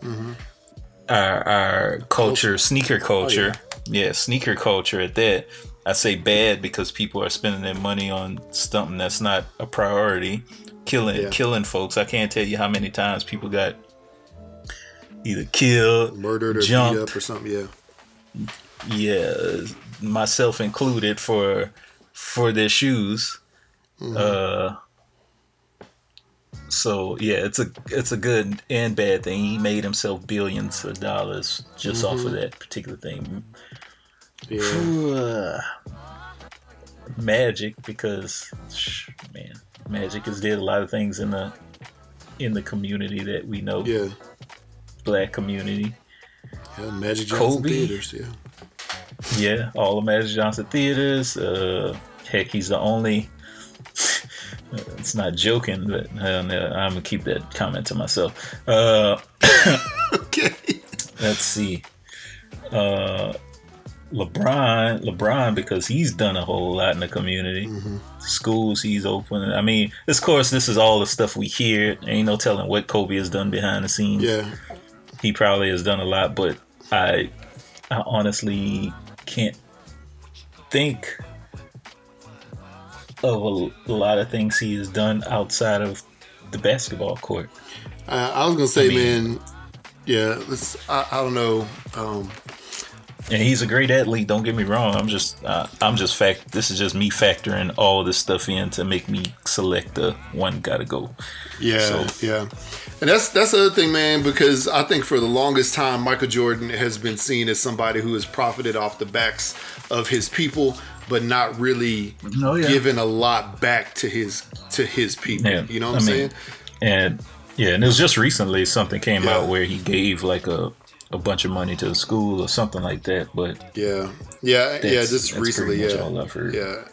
our culture, sneaker culture. Oh, yeah, sneaker culture at that. I say bad because people are spending their money on something that's not a priority. Killing folks. I can't tell you how many times people got either killed, murdered, or jumped, beat up or something. Yeah, myself included, for their shoes. So yeah, it's a good and bad thing. He made himself billions of dollars just off of that particular thing. Yeah. Magic, because man. Magic has did a lot of things in the community that we know. Yeah. Black community. Yeah, Magic Johnson theaters, yeah. Yeah, all the Magic Johnson theaters. Heck, he's the only... It's not joking, but I'm going to keep that comment to myself. Okay. Let's see. LeBron, because he's done a whole lot in the community. Schools he's opened. I mean, of course, this is all the stuff we hear. Ain't no telling what Kobe has done behind the scenes. Yeah, he probably has done a lot, but I honestly can't think of a lot of things he has done outside of the basketball court. I was gonna say, man, yeah, I don't know. And he's a great athlete. Don't get me wrong. This is just me factoring all this stuff in to make me select the one gotta go. Yeah, so. Yeah. And that's the other thing, man. Because I think for the longest time, Michael Jordan has been seen as somebody who has profited off the backs of his people. but not really giving a lot back to his people. Yeah. You know what I mean? Saying? And it was just recently something came out where he gave like a bunch of money to a school or something like that. But just recently. That's pretty much all I've heard. Yeah.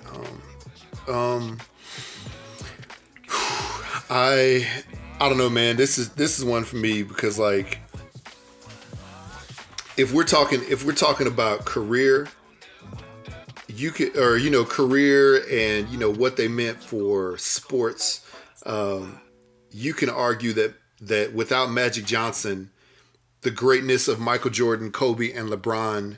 I don't know, man. This is one for me because like if we're talking about career, career and what they meant for sports, you can argue that without Magic Johnson, the greatness of Michael Jordan, Kobe, and LeBron,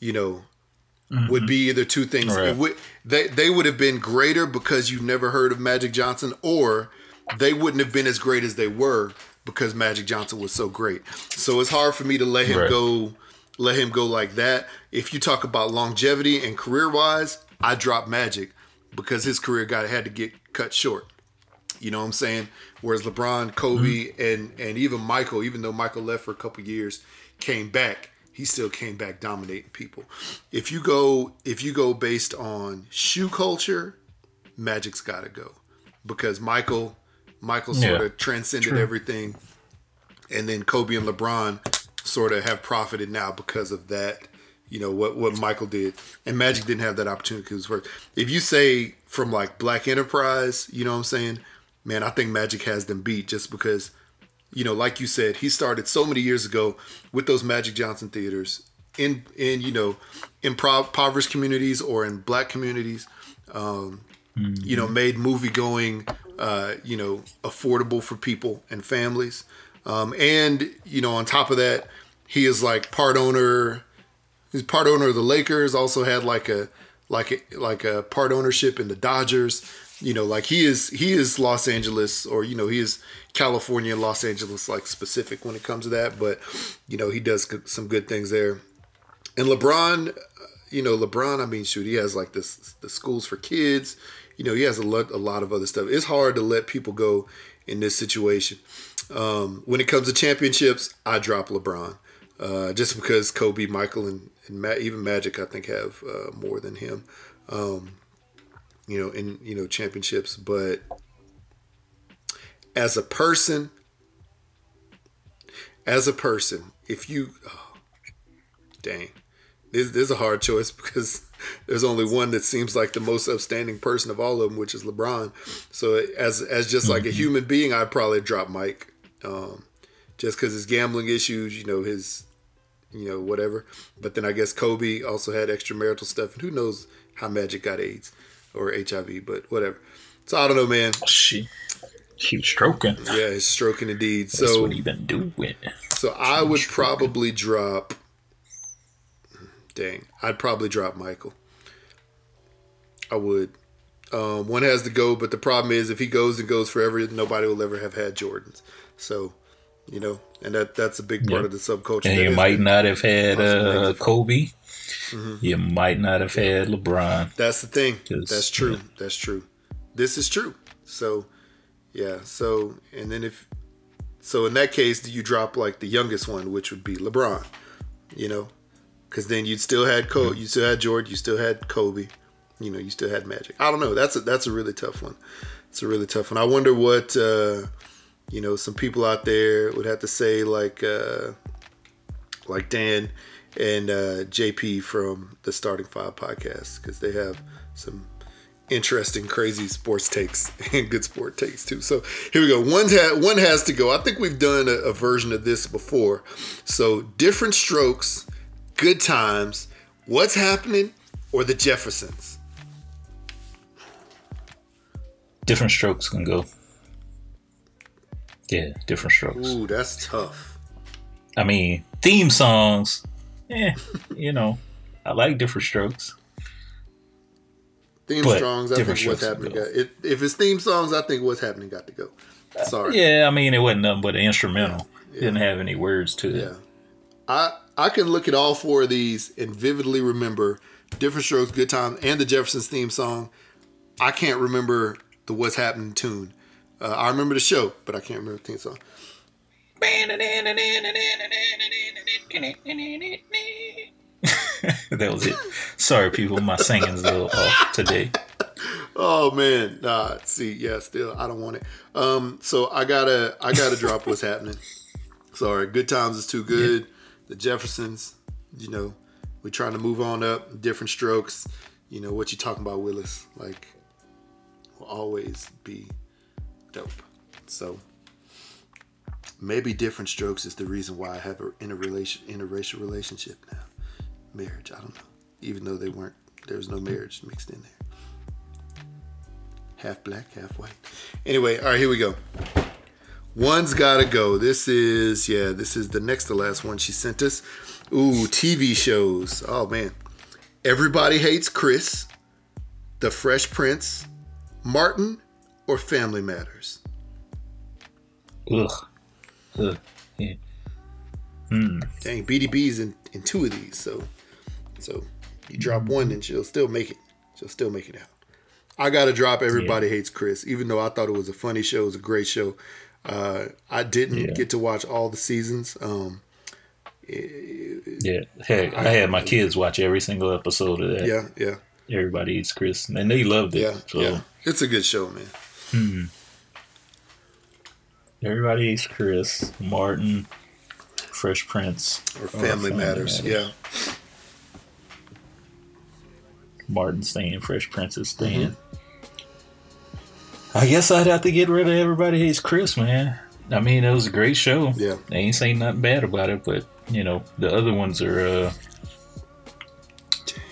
mm-hmm. would be either two things. Right. They would have been greater because you never heard of Magic Johnson, or they wouldn't have been as great as they were because Magic Johnson was so great. So it's hard for me to let him go like that. If you talk about longevity and career-wise, I dropped Magic because his career had to get cut short. You know what I'm saying? Whereas LeBron, Kobe, mm-hmm. and even Michael, even though Michael left for a couple years, came back. He still came back dominating people. If you go based on shoe culture, Magic's got to go because Michael sort of transcended everything, and then Kobe and LeBron sort of have profited now because of that. What Michael did, and Magic didn't have that opportunity because it was work. If you say from like Black Enterprise, you know what I'm saying? Man, I think Magic has them beat just because, like you said, he started so many years ago with those Magic Johnson theaters in impoverished communities or in Black communities, made movie going, affordable for people and families. On top of that, he is like part owner. He's part owner of the Lakers. Also had like a part ownership in the Dodgers. He is Los Angeles, or he is California and Los Angeles like specific when it comes to that. But he does some good things there. And LeBron. I mean, shoot, he has like this the schools for kids. He has a lot of other stuff. It's hard to let people go in this situation. When it comes to championships, I drop LeBron. Just because Kobe, Michael, and even Magic, I think, have more than him, in championships. But as a person, if you, this is a hard choice because there's only one that seems like the most upstanding person of all of them, which is LeBron. So as just like a human being, I'd probably drop Mike, just because his gambling issues, his. Whatever. But then I guess Kobe also had extramarital stuff. And who knows how Magic got AIDS or HIV, but whatever. So I don't know, man. He's stroking. Yeah, he's stroking indeed. That's so what he been doing. So I would probably drop... I'd probably drop Michael. I would. One has to go, but the problem is if he goes and goes forever, nobody will ever have had Jordans. So... and that's a big part of the subculture. And you might not have had Kobe. Mm-hmm. You might not have had LeBron. That's the thing. That's true. Yeah. That's true. This is true. So, yeah. So, and then in that case, do you drop like the youngest one, which would be LeBron? Because then you'd still had Kobe, you still had Jordan, you still had Kobe, you still had Magic. I don't know. That's a really tough one. It's a really tough one. I wonder what. Some people out there would have to say like Dan and JP from the Starting Five podcast because they have some interesting, crazy sports takes and good sport takes too. So here we go. One has to go. I think we've done a version of this before. So different strokes, good times, what's happening, or the Jeffersons. Different strokes can go. Yeah, different strokes. Ooh, that's tough. I mean, theme songs. Yeah, I like different strokes. Theme songs. I think what's happening. If it's theme songs, I think what's happening got to go. Sorry. Yeah, I mean, it wasn't nothing but an instrumental. Yeah. Didn't have any words to it. Yeah, I can look at all four of these and vividly remember different strokes, good time, and the Jeffersons theme song. I can't remember the what's happening tune. I remember the show, but I can't remember the theme song. That was it. Sorry, people. My singing's a little off today. Oh man, nah. See, yeah, still, I don't want it. So I gotta drop what's happening. Sorry, Good Times is too good. Yeah. The Jeffersons, you know, we're trying to move on up. Different Strokes, you know what you talking about, Willis? Like, will always be dope. So maybe Different Strokes is the reason why I have an interracial relationship now. Marriage, I don't know. Even though there was no marriage mixed in there. Half black, half white. Anyway, all right, here we go. One's gotta go. This is the next to last one she sent us. Ooh, TV shows. Oh man. Everybody Hates Chris, The Fresh Prince, Martin, or Family Matters? Ugh. Yeah. Dang, BDB's in two of these, so you drop one and she'll still make it out. I gotta drop Everybody Hates Chris, even though I thought it was a funny show. It was a great show. I didn't get to watch all the seasons. I had my kids watch every single episode of that. Yeah. Everybody Hates Chris, and they loved it. Yeah. It's a good show, man. Everybody Hates Chris, Martin, Fresh Prince, or Family Matters. Yeah. Martin's staying, Fresh Prince is staying. I guess I'd have to get rid of Everybody Hates Chris, man. I mean, it was a great show. Yeah. They ain't saying nothing bad about it, but, you know, the other ones are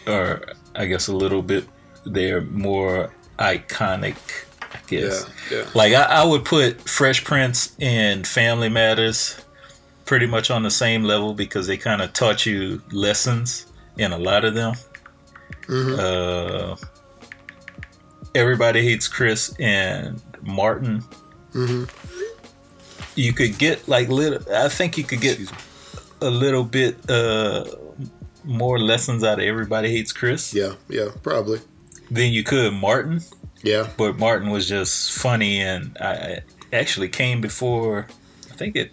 I guess, a little bit, they're more iconic, I guess. Yeah. Like, I would put Fresh Prince and Family Matters pretty much on the same level because they kind of taught you lessons in a lot of them. Everybody Hates Chris and Martin. You could get a little bit more lessons out of Everybody Hates Chris. Yeah, probably. Then you could Martin. Yeah. But Martin was just funny, and I actually came before. I think it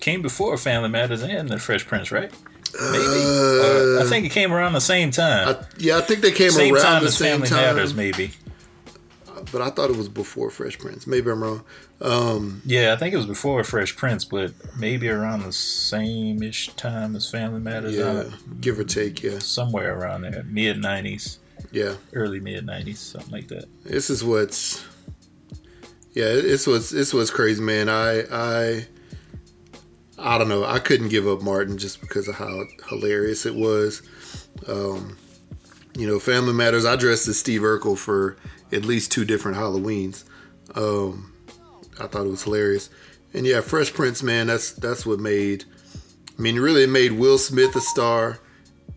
came before Family Matters and The Fresh Prince, right? Maybe. I think it came around the same time. I think they came same around time the as same Family time. Matters, maybe. But I thought it was before Fresh Prince. Maybe I'm wrong. I think it was before Fresh Prince, but maybe around the same-ish time as Family Matters. Yeah, give or take, yeah. Somewhere around there, mid-90s. Yeah. Early mid-90s, something like that. It's what's crazy, man. I don't know. I couldn't give up Martin just because of how hilarious it was. You know, Family Matters, I dressed as Steve Urkel for at least two different Halloweens. I thought it was hilarious. And yeah, Fresh Prince, man, that's what made, I mean, really it made Will Smith a star,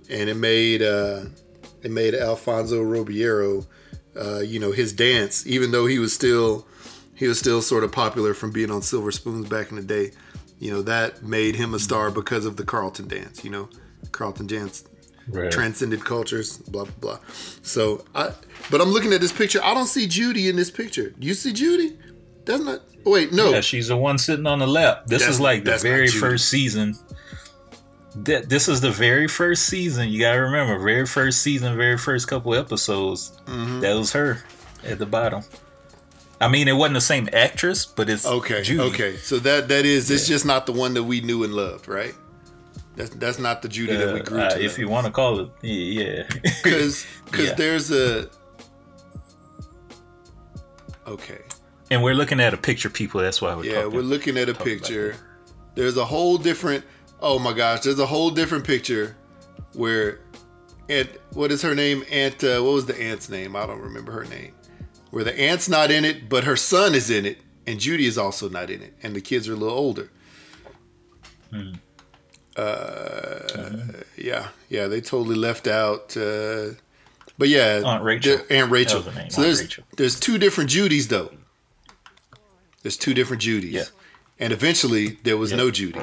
and it made Alfonso Ribeiro, you know, his dance, even though he was still sort of popular from being on Silver Spoons back in the day. You know, that made him a star because of the Carlton dance, you know, Carlton dance. Right. Transcended cultures, blah blah blah. So but I'm looking at this picture. I don't see Judy in this picture. You see Judy? That's not. Oh, wait, no. Yeah, she's the one sitting on the lap. This is like the very first season. This is the very first season. You gotta remember, very first season, very first couple episodes. That was her at the bottom. I mean, it wasn't the same actress, but it's Judy. Okay, so that is it's just not the one that we knew and loved, right? That's not the Judy that we grew to. If you want to call it, yeah. Because there's a... Okay. And we're looking at a picture, people. That's why we're talking. Yeah, we're looking at a picture. There's a whole different... Oh, my gosh. There's a whole different picture where... Aunt, what is her name? Aunt... what was the aunt's name? I don't remember her name. Where the aunt's not in it, but her son is in it. And Judy is also not in it. And the kids are a little older. Yeah, they totally left out. But yeah, Aunt Rachel. Aunt Rachel. That was the name. So there's two different Judys though. There's two different Judys, and eventually there was no Judy,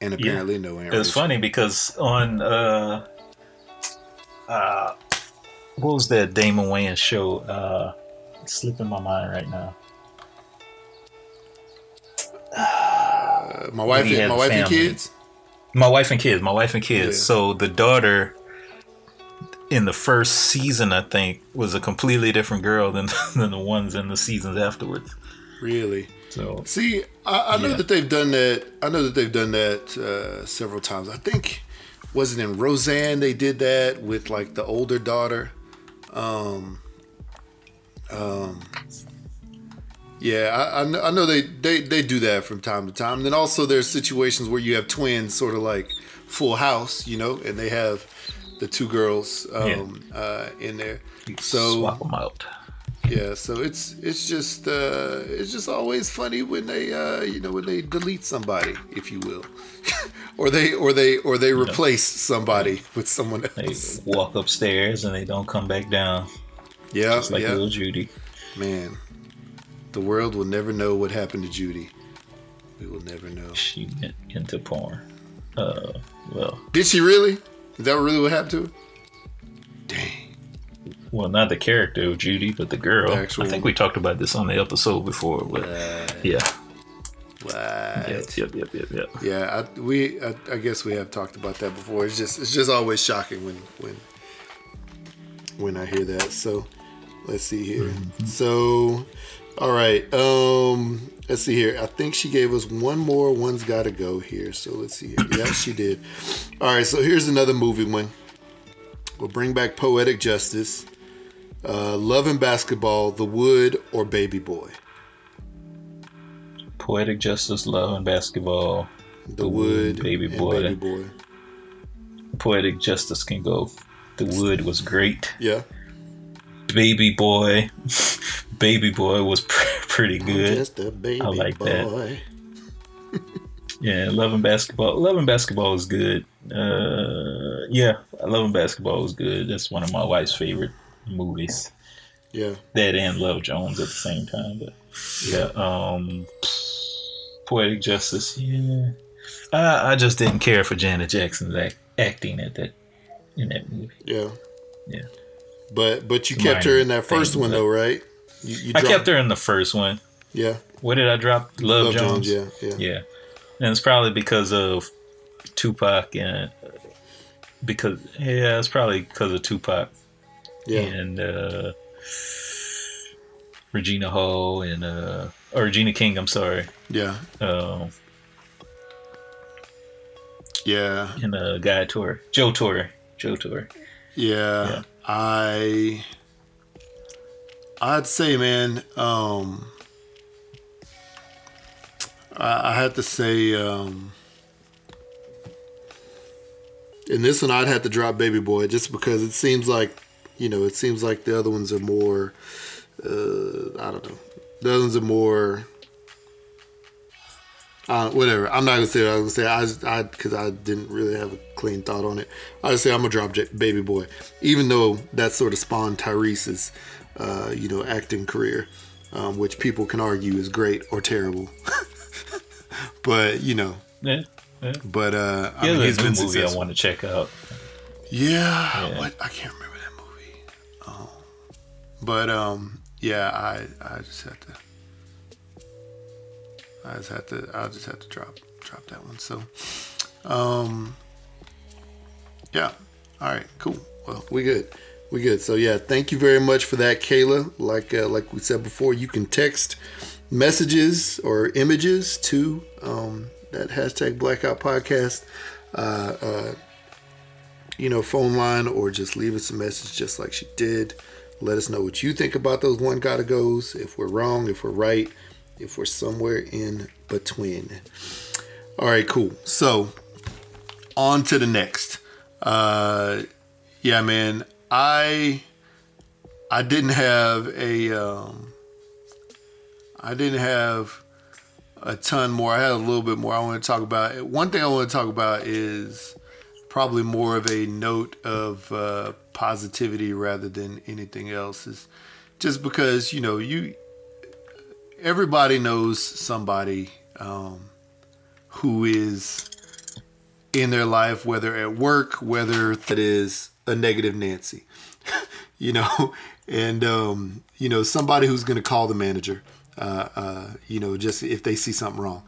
and apparently no Aunt Rachel. It's funny because on what was that Damon Wayans show? It's slipping my mind right now. My wife and kids. My wife and kids. Yeah. So the daughter in the first season, I think, was a completely different girl than the ones in the seasons afterwards. Really? So see, I know that they've done that. I know that they've done that several times. I think was it in Roseanne they did that with like the older daughter. I know they do that from time to time. And then also there's situations where you have twins, sort of like Full House, you know, and they have the two girls in there. So swap them out. Yeah, so it's just always funny when they when they delete somebody, if you will, or they replace somebody with someone else. They walk upstairs and they don't come back down. Yeah, just like little Judy. Man, the world will never know what happened to Judy. We will never know. She went into porn. Did she really? Is that really what happened to her? Dang. Well, not the character of Judy, but the girl. The actual... I think we talked about this on the episode before. But yeah. What? Yep. Yeah, I guess we have talked about that before. It's just always shocking when I hear that. So, let's see here. Mm-hmm. So, all right. Let's see here. I think she gave us one more. One's got to go here. So, let's see here. Yeah, she did. All right. So, here's another movie one. We'll bring back Poetic Justice, Love and Basketball, The Wood, or Baby Boy. Poetic Justice, Love and Basketball, The Wood, Baby Boy. Poetic Justice can go. The Wood was great. Yeah. Baby Boy was pretty good. Just a baby I like boy. That. Yeah, Love and Basketball is good. Love and Basketball is good. That's one of my wife's favorite movies. Yeah. That and Love Jones at the same time. But Poetic Justice. Yeah. I just didn't care for Janet Jackson's acting at that in that movie. Yeah. Yeah. But you kept her in that first one, though, right? I kept her in the first one. Yeah. What did I drop? Love Jones. Yeah. And it's probably because of Tupac Yeah. And Regina Hall and Regina King, I'm sorry. Yeah. And guy Torre. Joe Torre. Yeah. I'd say, man, I had to say, in this one, I'd have to drop Baby Boy just because it seems like, the other ones are more, I don't know. The other ones are more, whatever. I'm not going to say what I was going to say because I didn't really have a clean thought on it. I'd say I'm going to drop Baby Boy, even though that sort of spawned Tyrese's, acting career, which people can argue is great or terrible. But yeah. But there's a movie I want to check out. Yeah. What? I can't remember that movie. I just had to drop that one. So, yeah. All right. Cool. Well, we good. So yeah, thank you very much for that, Kayla. Like we said before, you can text messages or images to that hashtag Blackout Podcast phone line, or just leave us a message just like she did. Let us know what you think about those one gotta goes, if we're wrong, if we're right, if we're somewhere in between. All right, cool. So on to the next. Man, I didn't have a ton more. I had a little bit more I want to talk about. One thing I want to talk about is probably more of a note of positivity rather than anything else. Is just because, everybody knows somebody who is in their life, whether at work, whether that is a negative Nancy, somebody who's going to call the manager. you know, just if they see something wrong.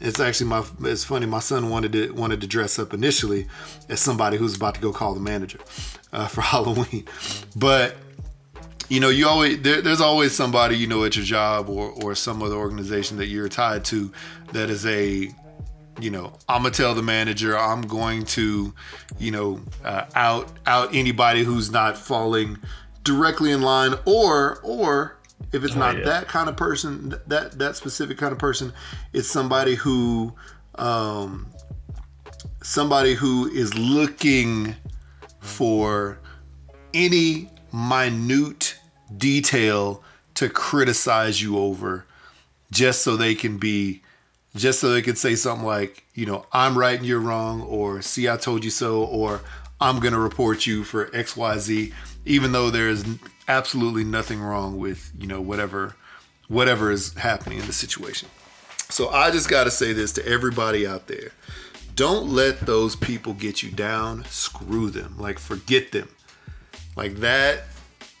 It's actually it's funny. My son wanted to dress up initially as somebody who's about to go call the manager for Halloween, but you know, you always there's always somebody, you know, at your job or some other organization that you're tied to that is a, you know, I'm gonna tell the manager, I'm going to, you know, out anybody who's not falling directly in line, or if it's not that kind of person, that specific kind of person, it's somebody who is looking for any minute detail to criticize you over, just so they can say something like, you know, I'm right and you're wrong, or see, I told you so, or I'm gonna report you for XYZ, even though there is absolutely nothing wrong with, you know, whatever is happening in the situation. So I just gotta say this to everybody out there: don't let those people get you down. Screw them. Like, forget them. Like that.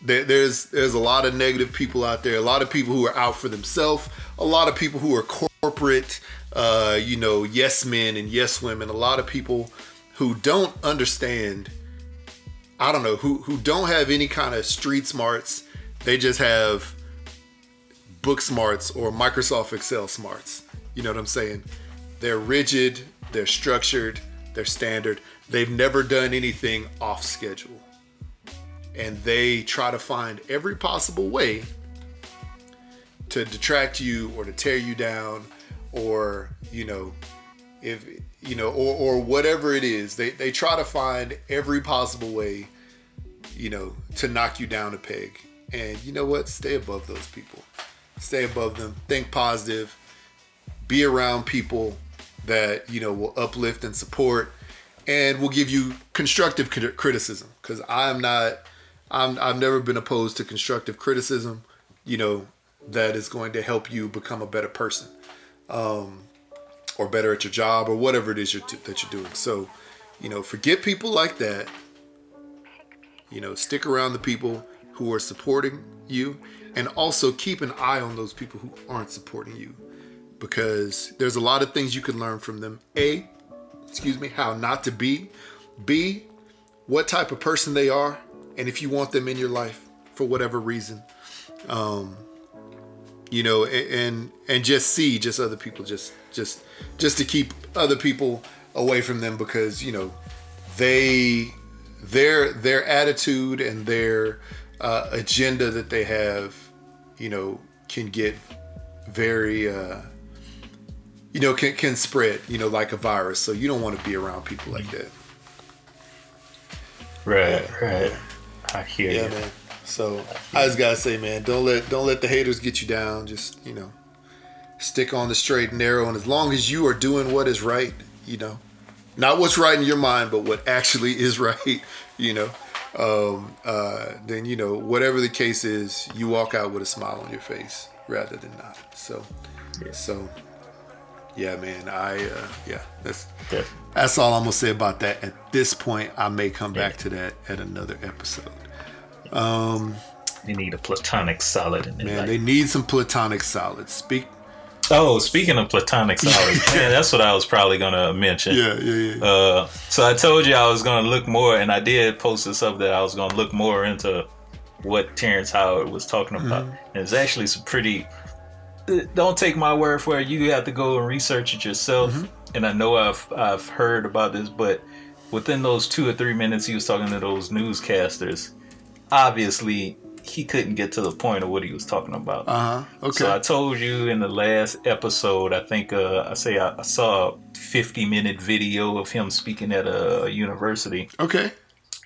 There's a lot of negative people out there. A lot of people who are out for themselves. A lot of people who are corporate, you know, yes men and yes women. A lot of people who don't understand. I don't know, who don't have any kind of street smarts. They just have book smarts or Microsoft Excel smarts. You know what I'm saying? They're rigid. They're structured. They're standard. They've never done anything off schedule. And they try to find every possible way to detract you or to tear you down, or, you know, if, you know, or whatever it is, they try to find every possible way, you know, to knock you down a peg. And you know what? Stay above those people. Stay above them. Think positive. Be around people that, you know, will uplift and support and will give you constructive criticism. Because I've never been opposed to constructive criticism, you know, that is going to help you become a better person, or better at your job, or whatever it is that you're doing. So, you know, forget people like that. You know, stick around the people who are supporting you, and also keep an eye on those people who aren't supporting you, because there's a lot of things you can learn from them. How not to be. B, what type of person they are, and if you want them in your life for whatever reason. You know, and just other people, just to keep other people away from them, because, you know, their attitude and their agenda that they have, you know, can get very, you know, can spread, you know, like a virus. So you don't want to be around people like that. Right. I hear you. Yeah, man. So I just gotta say, man, don't let the haters get you down. Just, you know, stick on the straight and narrow. And as long as you are doing what is right, you know, not what's right in your mind, but what actually is right, you know, then, you know, whatever the case is, you walk out with a smile on your face rather than not. So, yeah, man, that's all I'm gonna say about that. At this point, I may come back to that at another episode. They need a platonic solid in their life. They need some platonic solids. Speaking of platonic solids, man, that's what I was probably gonna mention. Yeah. So I told you I was gonna look more, and I did post this up, that I was gonna look more into what Terrence Howard was talking about. Mm-hmm. And it's actually some pretty. Don't take my word for it. You have to go and research it yourself. Mm-hmm. And I know I've heard about this, but within those 2 or 3 minutes he was talking to those newscasters, obviously he couldn't get to the point of what he was talking about. Okay. So I told you in the last episode, I think I saw a 50-minute video of him speaking at a university. Okay.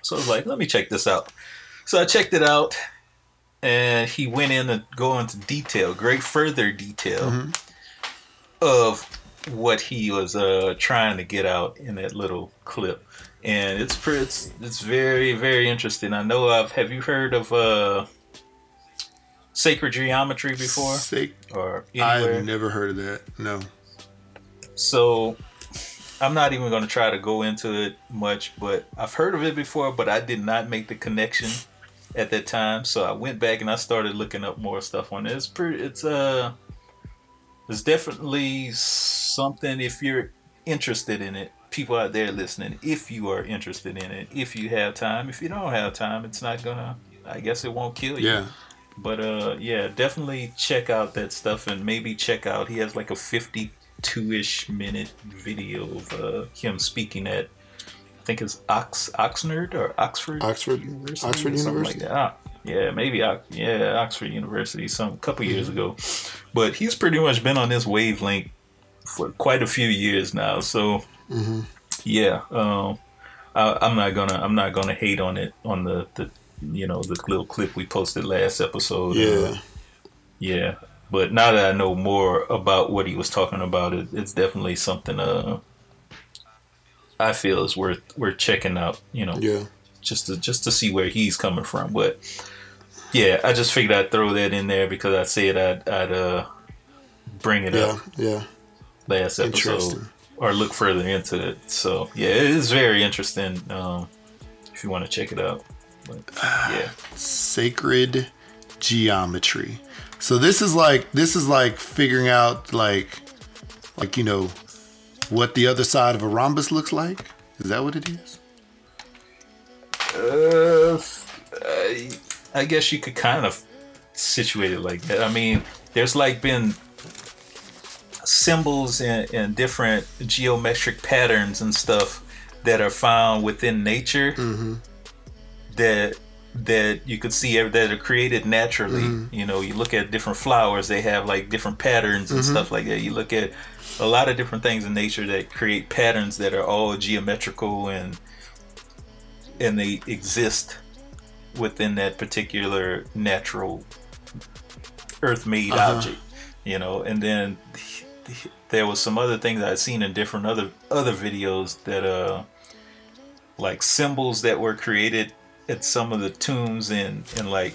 So I was like, let me check this out. So I checked it out, and he went in to go into detail, great further detail, mm-hmm. of what he was trying to get out in that little clip. And it's very, very interesting. I know have you heard of Sacred Geometry before? Or anywhere? I've never heard of that, no. So I'm not even going to try to go into it much, but I've heard of it before, but I did not make the connection at that time. So I went back and I started looking up more stuff on it. It's pretty. It's definitely something if you're interested in it. People out there listening, if you are interested in it, if you have time. If you don't have time, it's not gonna. I guess it won't kill you. Yeah. But yeah, definitely check out that stuff and maybe check out. He has like a 52-ish minute video of him speaking at. I think it's Oxford University. Like that. Oxford University couple years ago. But he's pretty much been on this wavelength for quite a few years now. So I'm not gonna hate on it on the little clip we posted last episode. Yeah. But now that I know more about what he was talking about, it's definitely something I feel is worth checking out, just to see where he's coming from. But yeah, I just figured I'd throw that in there because I said I'd bring it up. Yeah. Last episode, or look further into it. So yeah, it is very interesting. If you want to check it out, but, yeah. Sacred Geometry. So this is like figuring out like what the other side of a rhombus looks like? Is that what it is? I guess you could kind of situate it like that. I mean, there's like been symbols and different geometric patterns and stuff that are found within nature that you could see that are created naturally. You look at different flowers, they have like different patterns and stuff like that. You look at a lot of different things in nature that create patterns that are all geometrical and they exist within that particular natural earth-made object, And then there was some other things I'd seen in different other videos that like symbols that were created at some of the tombs in like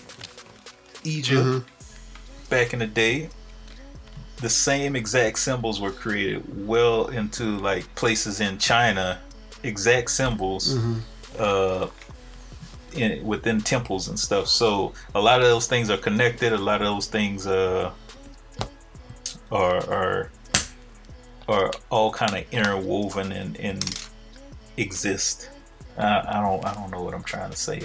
Egypt back in the day. The same exact symbols were created well into like places in China, exact symbols within temples and stuff. So a lot of those things are connected. A lot of those things are all kind of interwoven and exist. I don't know what I'm trying to say.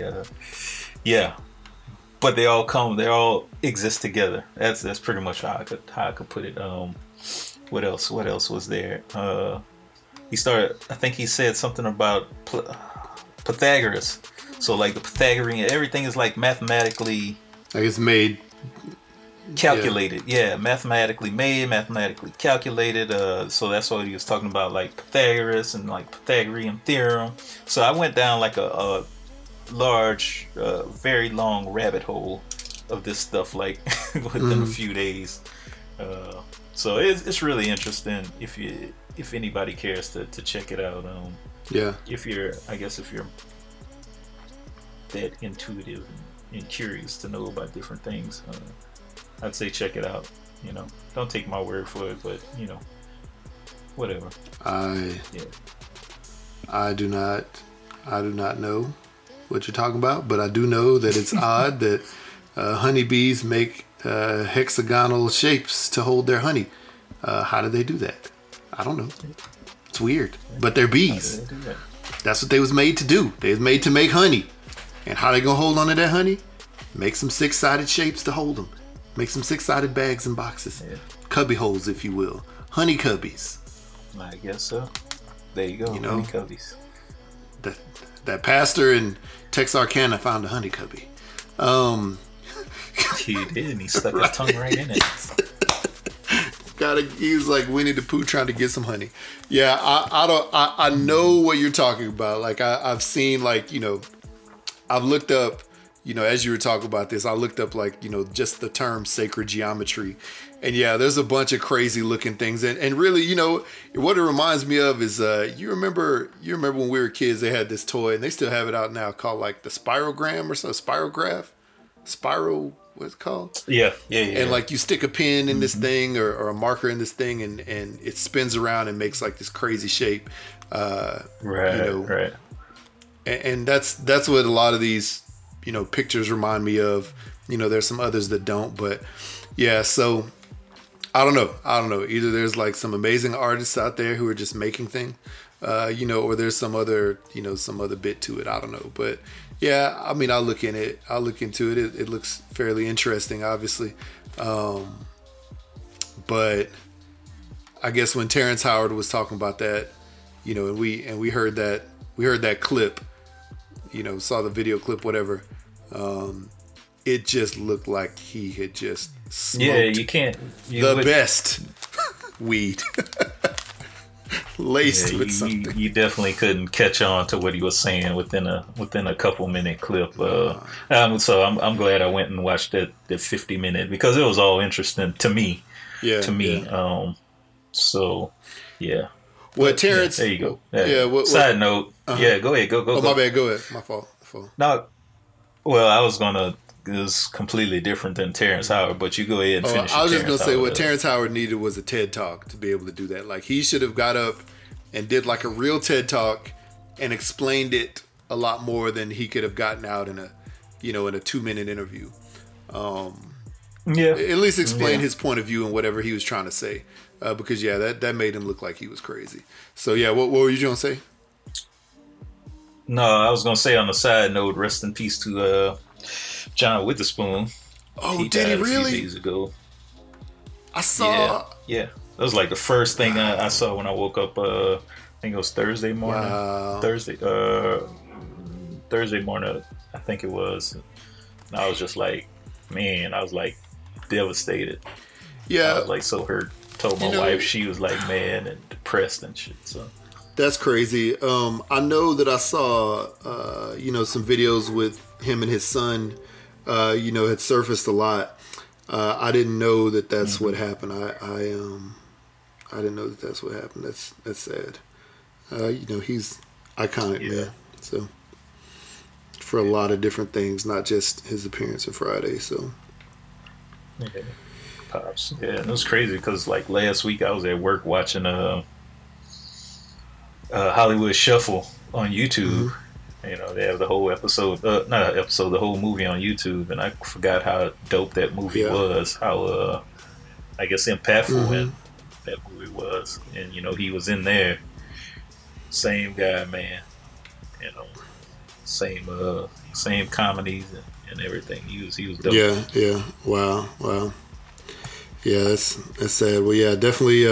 But they all exist together. That's pretty much how I could put it. What else was there? I think he said something about Pythagoras. So like the Pythagorean, everything is like mathematically. Like it's made. Calculated. Yeah, mathematically made, mathematically calculated. So that's what he was talking about, like Pythagoras and like Pythagorean theorem. So I went down like a large very long rabbit hole of this stuff like within a few days, so it's really interesting if anybody cares to check it out. If you're that intuitive and curious to know about different things, I'd say check it out. Don't take my word for it, but whatever. I do not know what you're talking about, but I do know that it's odd that honeybees make hexagonal shapes to hold their honey. How do they do that? I don't know. It's weird, but they're bees. That's what they was made to do. They was made to make honey. And how they gonna hold on to that honey? Make some six-sided shapes to hold them. Make some six-sided bags and boxes, cubby holes, if you will. Honey cubbies. I guess so. There you go. Honey cubbies. That pastor in Texarkana found a honeycubby. He did, and he stuck his tongue right in it. He was like Winnie the Pooh trying to get some honey. Yeah, I know what you're talking about. Like I've seen, like, I've looked up, as you were talking about this, I looked up like, just the term sacred geometry. And yeah, there's a bunch of crazy looking things. And really, what it reminds me of is, you remember when we were kids, they had this toy and they still have it out now called like the spirogram or something, spirograph, spiral, what's it called? Yeah. And like you stick a pin in this thing or a marker in this thing and it spins around and makes like this crazy shape. Right. And that's what a lot of these you know, pictures remind me of. You know, there's some others that don't, but yeah, so I don't know. Either there's like some amazing artists out there who are just making things, you know, or there's some other, you know, some other bit to it. I don't know. But yeah, I mean, I'll look into it. It looks fairly interesting, obviously. But I guess when Terrence Howard was talking about that, you know, and we heard that clip, you know, saw the video clip, whatever. It just looked like he had just smoked best weed laced with something. You definitely couldn't catch on to what he was saying within a couple minute clip. So I'm glad I went and watched the 50 minute because it was all interesting to me. Yeah, to me. Yeah. So yeah. Well, Terrence. Yeah, there you go. Yeah. Side note. Uh-huh. Yeah. Go ahead. Go. Oh, my bad. Go ahead. My fault. No. Well, I was gonna. Is completely different than Terrence Howard, but you go ahead and finish. I was just going to say what Terrence Howard needed was a TED Talk to be able to do that. Like, he should have got up and did like a real TED Talk and explained it a lot more than he could have gotten out in a 2-minute interview. At least explain his point of view and whatever he was trying to say, because that made him look like he was crazy. So yeah, what were you going to say? No, I was going to say on the side note, rest in peace to John Witherspoon. Oh, he did he really? A few days ago. I saw. Yeah. That was like the first thing I saw when I woke up. I think it was Thursday morning. Wow. Thursday morning, I think it was. And I was just like, man, I was like devastated. Yeah. I was like so hurt. Told my wife, she was like mad and depressed and shit. So that's crazy. I know that I saw, some videos with him and his son. Had surfaced a lot. I didn't know that that's what happened. I didn't know that that's what happened. That's sad. He's iconic, man. So for a lot of different things, not just his appearance on Friday. So pops. Yeah, and it was crazy because like last week I was at work watching Hollywood Shuffle on YouTube. Mm-hmm. You know, they have the whole the whole movie on YouTube, and I forgot how dope that movie was, how, impactful that movie was. And, you know, he was in there, same guy, man, you know, same comedies and everything. He was dope. Yeah, wow. Yeah, that's sad. Well, yeah, definitely,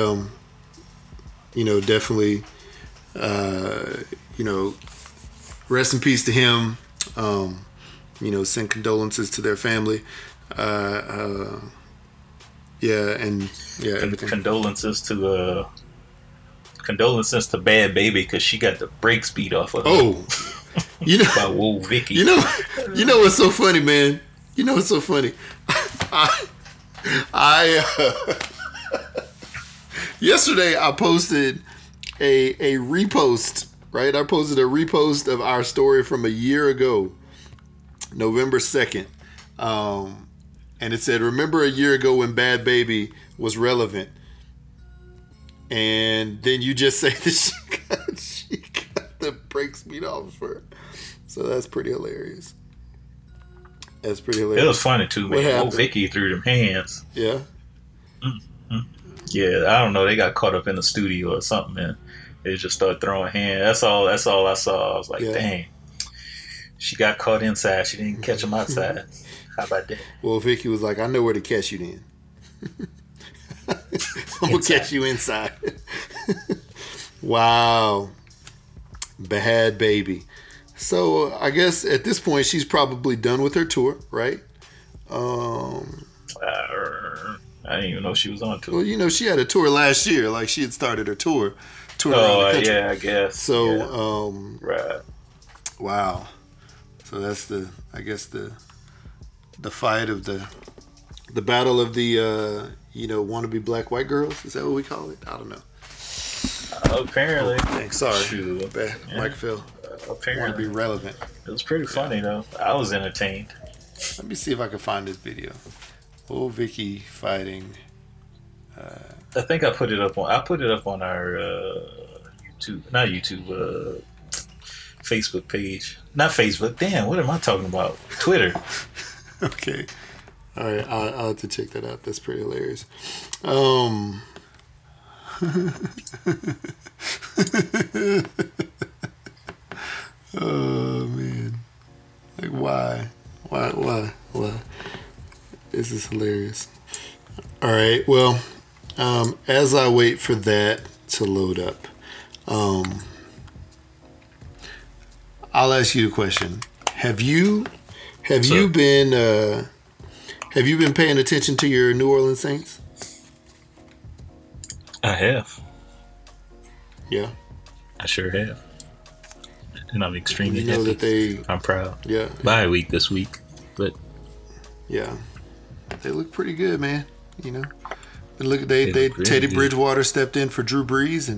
rest in peace to him. Send condolences to their family. Everything. Condolences to Bad Baby because she got the brakes beat off of her. Oh, you know, by Woe Vicky. You know what's so funny, man? You know what's so funny? I yesterday I posted a repost. Right, I posted a repost of our story from a year ago, November 2nd. And it said, remember a year ago when Bad Baby was relevant. And then you just say that she got the brakes beat off her. So that's pretty hilarious. It was funny too, man. Old Vicky threw them hands. Yeah. Mm-hmm. Yeah, I don't know. They got caught up in the studio or something, man. They just start throwing hands. That's all I saw. I was like, dang. She got caught inside. She didn't catch him outside. How about that? Well, Vicky was like, I know where to catch you then. I'm going to catch you inside. Wow. Bad Baby. So I guess at this point, she's probably done with her tour, right? I didn't even know she was on tour. Well, you know, she had a tour last year. Like, she had started her tour. Around the country. Yeah, I guess. So, right. Wow. So that's the fight of the battle of the wannabe black white girls. Is that what we call it? I don't know. Apparently. Thanks. Sorry. Shoot. Bad. Yeah. Mike Phil. Apparently. Wannabe relevant. It was pretty funny though. I was entertained. Let me see if I can find this video. Old Vicky fighting. I think I put it up on our YouTube, not YouTube, Facebook page. Not Facebook. Damn, what am I talking about? Twitter. Okay. All right. I'll have to check that out. That's pretty hilarious. Oh, man. Like, why? This is hilarious. All right. Well, as I wait for that to load up, I'll ask you a question. Have you been paying attention to your New Orleans Saints? I have. Yeah. I sure have. And I'm extremely happy. That I'm proud. Yeah. Bye week this week. But yeah. They look pretty good, man. You know. But look, they Teddy Bridgewater stepped in for Drew Brees,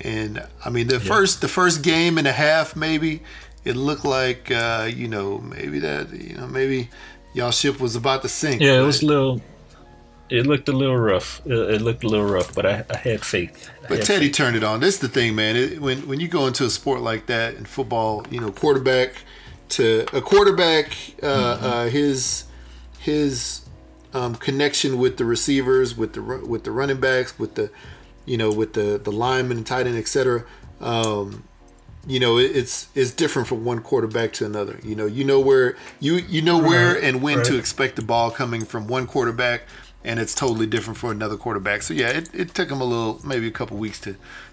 and I mean the first game and a half, maybe it looked like maybe y'all ship was about to sink. Yeah, it looked a little rough, but I had faith. But Teddy turned it on. That's the thing, man. When you go into a sport like that in football, you know, his connection with the receivers, with the running backs, with the linemen, tight end, etc. It's different from one quarterback to another. You know where and when to expect the ball coming from one quarterback, and it's totally different for another quarterback. So yeah, it took them maybe a couple weeks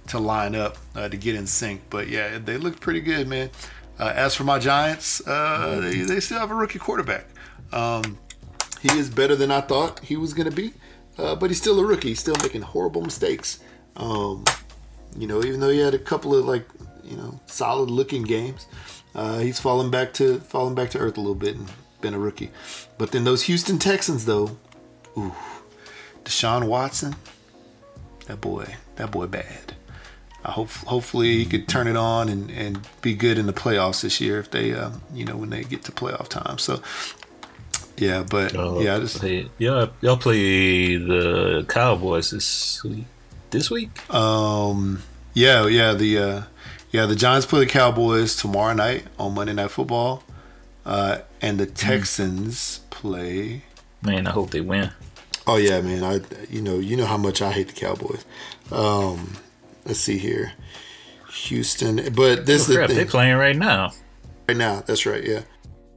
to line up to get in sync. But yeah, they look pretty good, man. As for my Giants, they still have a rookie quarterback. He is better than I thought he was going to be, but he's still a rookie. He's still making horrible mistakes. Even though he had a couple of solid looking games, he's fallen back to earth a little bit and been a rookie. But then those Houston Texans, though, ooh, Deshaun Watson, that boy bad. I hopefully he could turn it on and be good in the playoffs this year if they when they get to playoff time. So. Yeah, but y'all play the Cowboys this week. The Giants play the Cowboys tomorrow night on Monday Night Football, and the Texans play. Man, I hope they win. Oh yeah, man. I how much I hate the Cowboys. Let's see here, Houston. But this is the thing. They're playing right now. Right now, that's right. Yeah,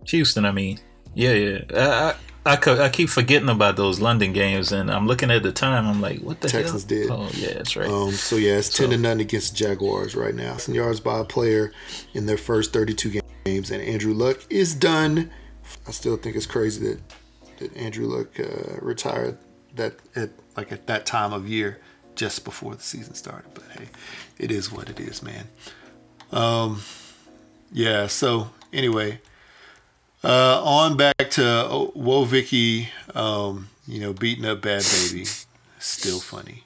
Houston. I mean. Yeah. I keep forgetting about those London games, and I'm looking at the time. I'm like, what the Texans hell? Did. Oh, yeah, that's right. It's 10-0 against the Jaguars right now. 7 yards by a player in their first 32 games, and Andrew Luck is done. I still think it's crazy that Andrew Luck retired at that time of year just before the season started. But, hey, it is what it is, man. So, anyway... on back to Woe Vicky, beating up Bad Baby, still funny.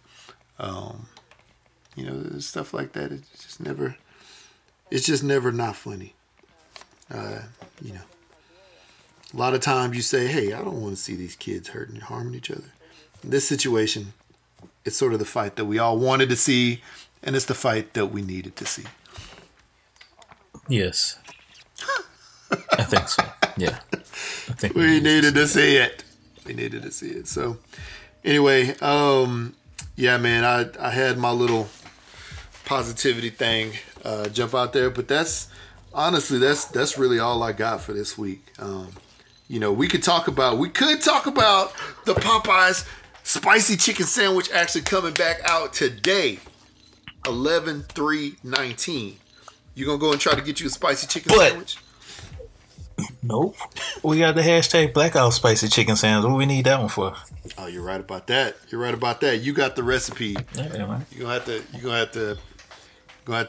Stuff like that. It's just never not funny. A lot of times you say, "Hey, I don't want to see these kids hurting and harming each other." In this situation, it's sort of the fight that we all wanted to see, and it's the fight that we needed to see. Yes, I think so. Yeah, I think we needed to see it. We needed to see it. So, anyway, man, I had my little positivity thing jump out there, but that's really all I got for this week. We could talk about the Popeyes spicy chicken sandwich actually coming back out today, 11/3/19. You gonna go and try to get you a spicy chicken sandwich? Nope. We got the hashtag Blackout Spicy Chicken Sandwich. What do we need that one for? Oh, you're right about that. You got the recipe. Yeah, You're gonna have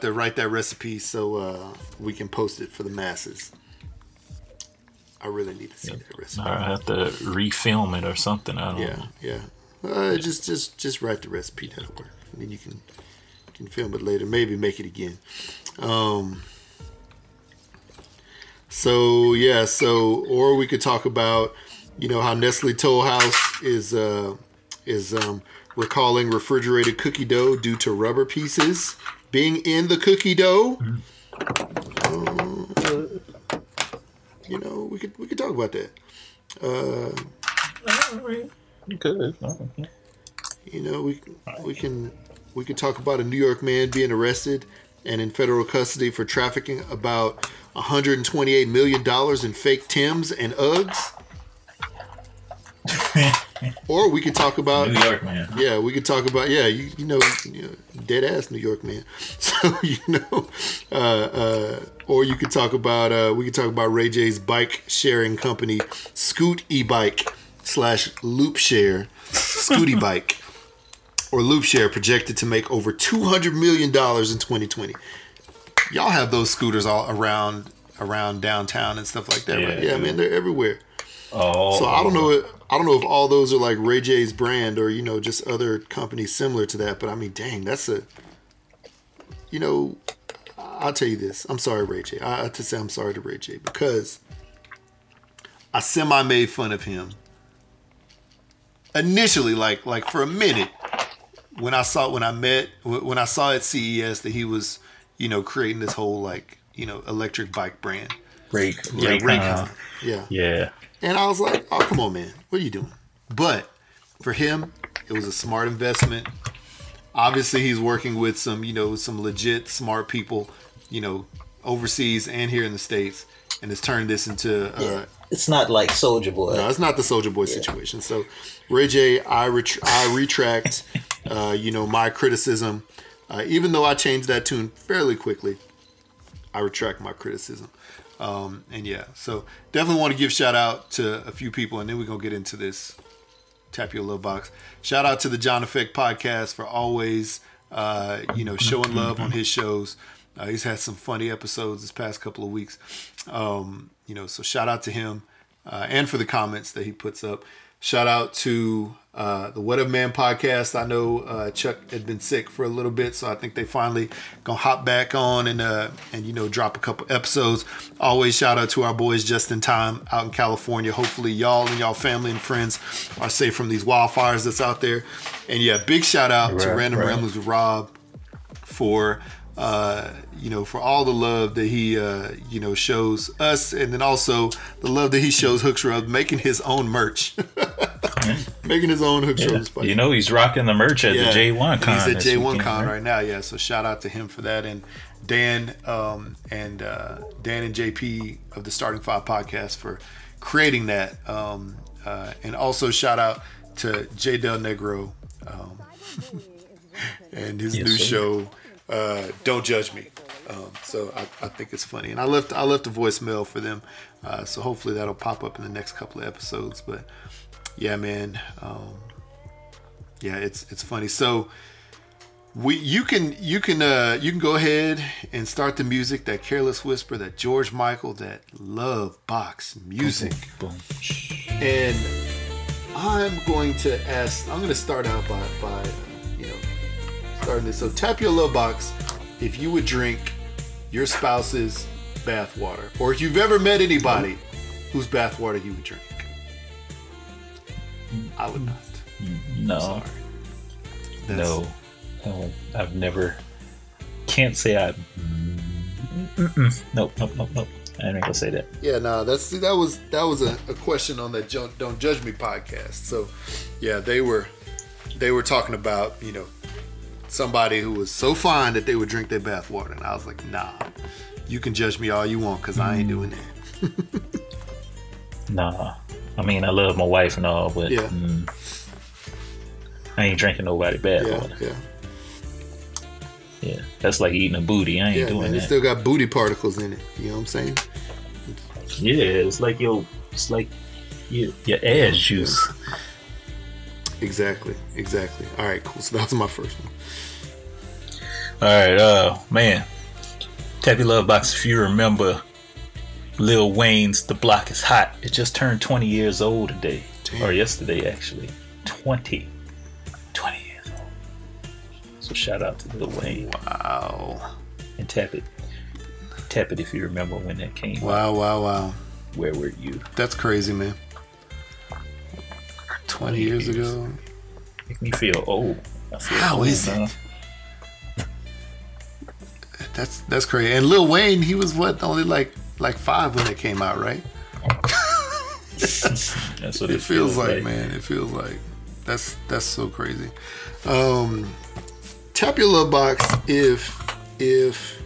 to write that recipe so we can post it for the masses. I really need to see that recipe. I have to refilm it or something. I don't know. Yeah. Just write the recipe. That'll work. I mean, you can film it later. Maybe make it again. Or we could talk about, how Nestle Toll House is recalling refrigerated cookie dough due to rubber pieces being in the cookie dough. You know, we could talk about that. You know, we could talk about a New York man being arrested and in federal custody for trafficking about $128 million in fake Tims and Uggs. Or we could talk about New York man. Yeah, we could talk about you know, dead ass New York man. So you know, or you could talk about we could talk about Ray J's bike sharing company, Scoot E-Bike / Loop Share, Scooty Bike, or Loop Share, projected to make over $200 million in 2020. Y'all have those scooters all around downtown and stuff like that, yeah, right? Yeah, man, they're everywhere. Oh, so I don't know. I don't know if all those are like Ray J's brand or, you know, just other companies similar to that. But I mean, dang, that's a, you know, I'll tell you this. I'm sorry, Ray J. I have to say I'm sorry to Ray J because I semi-made fun of him initially, like for a minute when I saw at CES that he was, you know, creating this whole like, you know, electric bike brand. Raycon. And I was like, oh, come on, man. What are you doing? But for him, it was a smart investment. Obviously, he's working with some, you know, some legit smart people, you know, overseas and here in the States, and has turned this into... it's not like Soulja Boy. No, it's not the Soulja Boy situation. So, Ray J, I retract, you know, my criticism. Even though I changed that tune fairly quickly, I retract my criticism. And yeah, so definitely want to give shout out to a few people, and then we're going to get into this. Tap your love box. Shout out to the John Effect Podcast for always, you know, showing love on his shows. He's had some funny episodes this past couple of weeks. You know, so shout out to him, and for the comments that he puts up. Shout out to the What Up Man Podcast. I know Chuck had been sick for a little bit, so I think they finally gonna hop back on and you know, drop a couple episodes. Always shout out to our boys just in time out in California. Hopefully y'all and y'all family and friends are safe from these wildfires that's out there. And yeah, big shout out to Random Ramblers with Rob for you know, for all the love that he you know, shows us, and then also the love that he shows Hooks Rub making his own merch. Making his own Hooks Rub spot. You know, he's rocking the merch at the J1 Con. He's at J1 weekend, Con right now, yeah. So shout out to him for that, and Dan Dan and JP of the Starting Five Podcast for creating that. And also shout out to J Del Negro and his new show. Don't Judge Me. So I think it's funny, and I left a voicemail for them, so hopefully that'll pop up in the next couple of episodes. But yeah, man, yeah, it's funny. So you can go ahead and start the music, that Careless Whisper, that George Michael, that Love Box music, and I'm going to start out by you know, starting this. So tap your love box if you would drink your spouse's bathwater, or if you've ever met anybody whose bathwater you would drink. I would not. No. Sorry. No. I've never. Can't say I. Nope. I ain't gonna say that. Yeah, no. That was a question on that Don't Judge Me podcast. So, yeah, they were talking about, you know, somebody who was so fine that they would drink their bath water, and I was like, nah, you can judge me all you want because I ain't doing that. Nah, I mean, I love my wife and all, but I ain't drinking nobody bath water. Yeah, that's like eating a booty. I ain't doing that. It still got booty particles in it. You know what I'm saying? Yeah, it's like your ass juice. Exactly. All right, cool. So that was my first one. All right, man. Tap your love box if you remember Lil Wayne's The Block Is Hot. It just turned 20 years old today. Damn. Or yesterday, actually. 20 years old. So shout out to Lil Wayne. Wow. And tap it. Tap it if you remember when that came. Wow. Where were you? That's crazy, man. 20 years ago. Make me feel old. How is it? That's crazy. And Lil Wayne, he was what, only like 5 when it came out, right? That's what it feels like, man. It feels like that's so crazy. Tap your love box if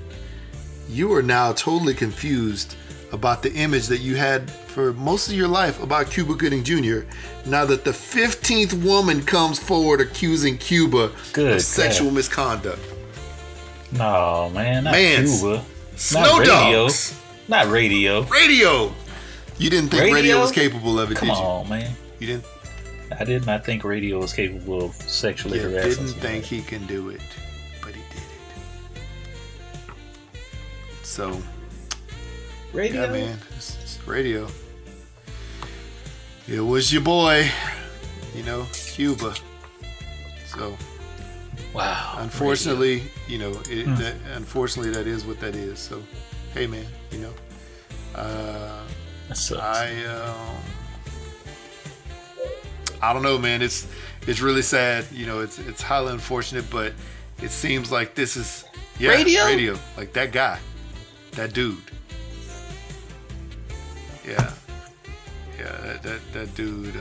you are now totally confused about the image that you had for most of your life about Cuba Gooding Jr. Now that the 15th woman comes forward accusing Cuba of sexual misconduct. No, man, not Cuba. Snow Dogs. Not radio. Radio. You didn't think radio was capable of it, did you? Come on, man. You didn't? I did not think radio was capable of sexually harassing. You didn't think he can do it, but he did it. So, radio, yeah, man, it's radio. It was your boy, Cuba. So, wow. Unfortunately, radio. Unfortunately, that is what that is. So, hey, man, that sucks. I don't know, man. It's really sad. It's highly unfortunate, but it seems like this is radio. Like that guy, that dude. Yeah. That dude.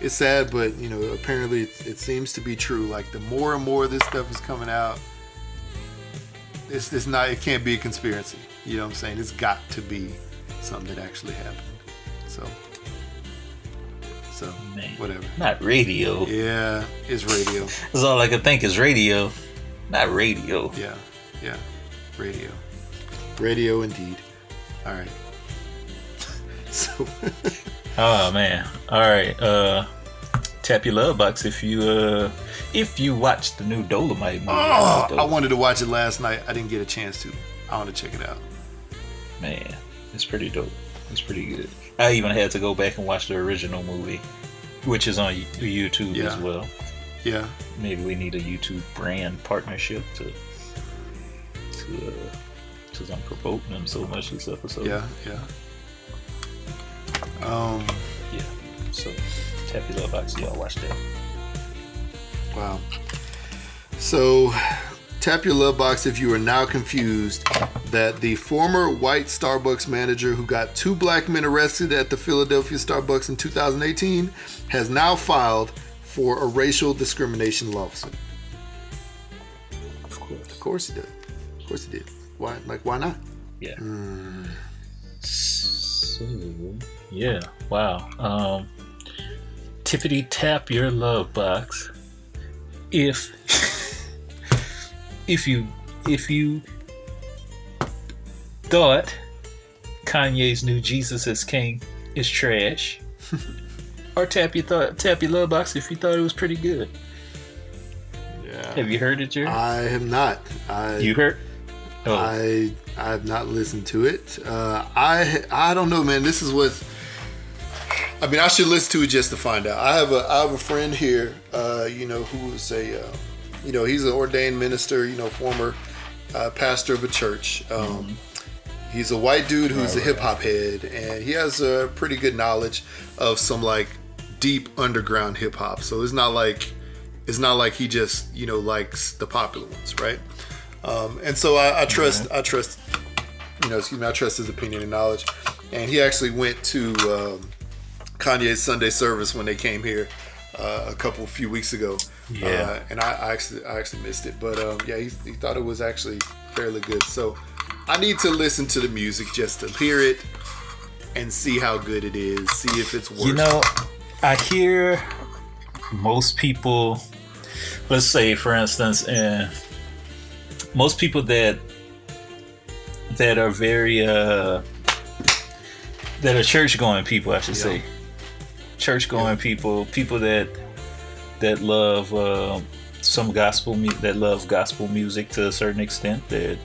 It's sad, but apparently it seems to be true. Like the more and more this stuff is coming out, it's not. It can't be a conspiracy. You know what I'm saying? It's got to be something that actually happened. So man, whatever. Not radio. Yeah, it's radio. That's all I could think is radio. Not radio. Yeah. Radio. Radio indeed. All right. So. Oh man. All right. Tap your love box if you watch the new Dolomite movie. Oh, I wanted to watch it last night. I didn't get a chance to. I want to check it out. Man, it's pretty dope. It's pretty good. I even had to go back and watch the original movie, which is on YouTube as well. Yeah. Maybe we need a YouTube brand partnership because I'm promoting them so much this episode. Yeah. Yeah. So, tap your love box. Y'all watch that. Wow. So, tap your love box if you are now confused that the former white Starbucks manager who got 2 black men arrested at the Philadelphia Starbucks in 2018 has now filed for a racial discrimination lawsuit. Of course he did. Of course he did. Why? Like, why not? Yeah. So, yeah. Wow. Tiffany, tap your love box if you thought Kanye's new Jesus is King is trash, or tap your love box if you thought it was pretty good. Yeah. Have you heard it, Jerry? I have not. You heard? Oh. I have not listened to it. I don't know, man. This is what I mean. I should listen to it just to find out. I have a friend here, who is a, he's an ordained minister, former pastor of a church. He's a white dude who's a hip hop head, and he has a pretty good knowledge of some like deep underground hip hop. So it's not like he just likes the popular ones, right? And so I trust his opinion and knowledge. And he actually went to Kanye's Sunday service when they came here a few weeks ago. Yeah. And I actually missed it, but he thought it was actually fairly good. So. I need to listen to the music just to hear it and see how good it is, see if it's worth it. I hear most people, let's say, for instance, most people that are very, that are church-going people, I should say. Church-going people that love... some gospel, that love gospel music to a certain extent, that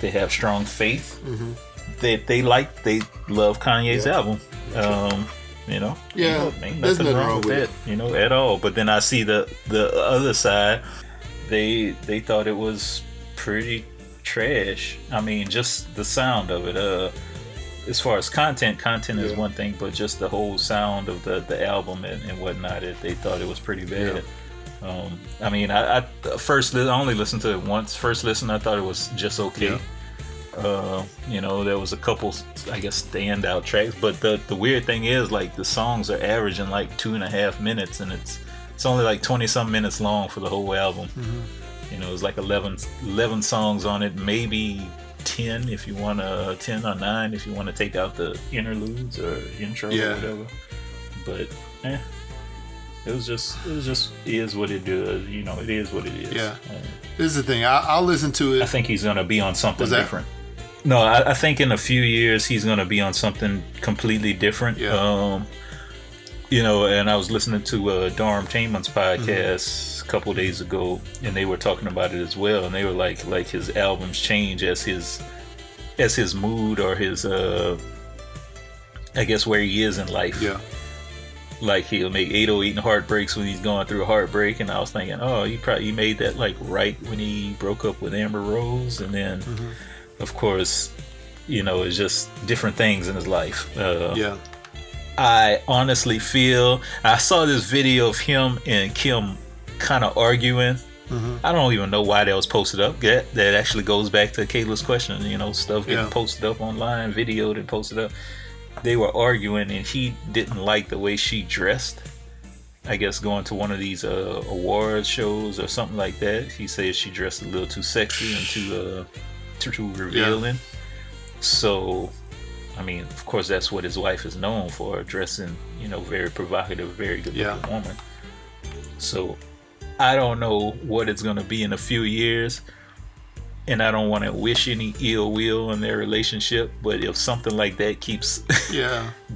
they have strong faith, that they love Kanye's album. Ain't nothing wrong with that, at all. But then I see the other side. They thought it was pretty trash. I mean, just the sound of it. As far as content is one thing, but just the whole sound of the album and whatnot, they thought it was pretty bad. I mean, I only listened to it once. First listen, I thought it was just okay. Yeah. You know, there was a couple, I guess, standout tracks, but the weird thing is, like, the songs are averaging like 2.5 minutes, and it's only like 20-some minutes long for the whole album. Mm-hmm. You know, it's like 11 songs on it, maybe 10 if you want to, 10 or 9 if you want to take out the interludes or intro or whatever. But it is what it does. You know, it is what it is. Yeah. This is the thing. I'll listen to it. I think he's gonna be on something different. No, I think in a few years he's gonna be on something completely different. Yeah. You know, and I was listening to Darm Taman's podcast a couple days ago, and they were talking about it as well. And they were like his albums change as his mood or his, I guess, where he is in life. Yeah. Like, he'll make 808 and Heartbreaks when he's going through a heartbreak, and I was thinking, oh, he made that like right when he broke up with Amber Rose, and then, of course, you know, it's just different things in his life. I honestly feel, I saw this video of him and Kim kind of arguing. I don't even know why that was posted up. That actually goes back to Kayla's question, you know, stuff getting posted up online, videoed and posted up. They were arguing, and he didn't like the way she dressed. I guess going to one of these award shows or something like that. He said she dressed a little too sexy and too revealing. So, I mean, of course, that's what his wife is known for, dressing, you know, very provocative, very good looking woman. So, I don't know what it's going to be in a few years. And I don't want to wish any ill will in their relationship, but if something like that keeps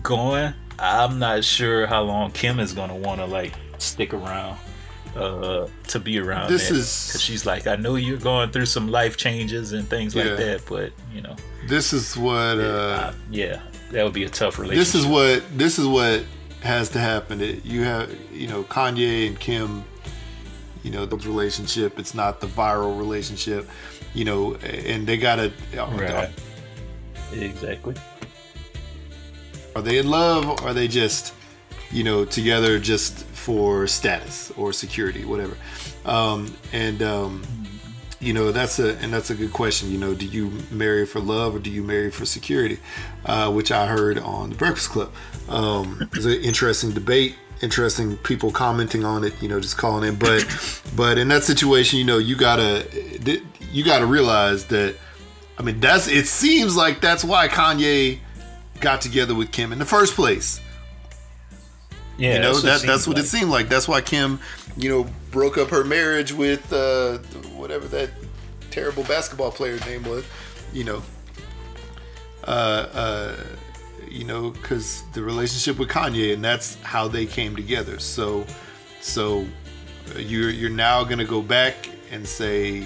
going, I'm not sure how long Kim is going to want to like stick around to be around. This is because she's like, I know you're going through some life changes and things like that, but you know, this is what that would be a tough relationship. This is what has to happen. You have Kanye and Kim, you know, the relationship. It's not the viral relationship. You know, and they gotta exactly. Are they in love? Or are they just, you know, together just for status or security, whatever? You know, that's a good question. You know, do you marry for love or do you marry for security? Which I heard on The Breakfast Club. It was an interesting debate. Interesting people commenting on it, you know, just calling in. But in that situation, you know, you gotta realize that, I mean, it seems like that's why Kanye got together with Kim in the first place. Yeah, you know, that's what it seemed like. That's why Kim, you know, broke up her marriage with whatever that terrible basketball player's name was, you know. You know, because the relationship with Kanye, and that's how they came together. So you're now gonna go back and say,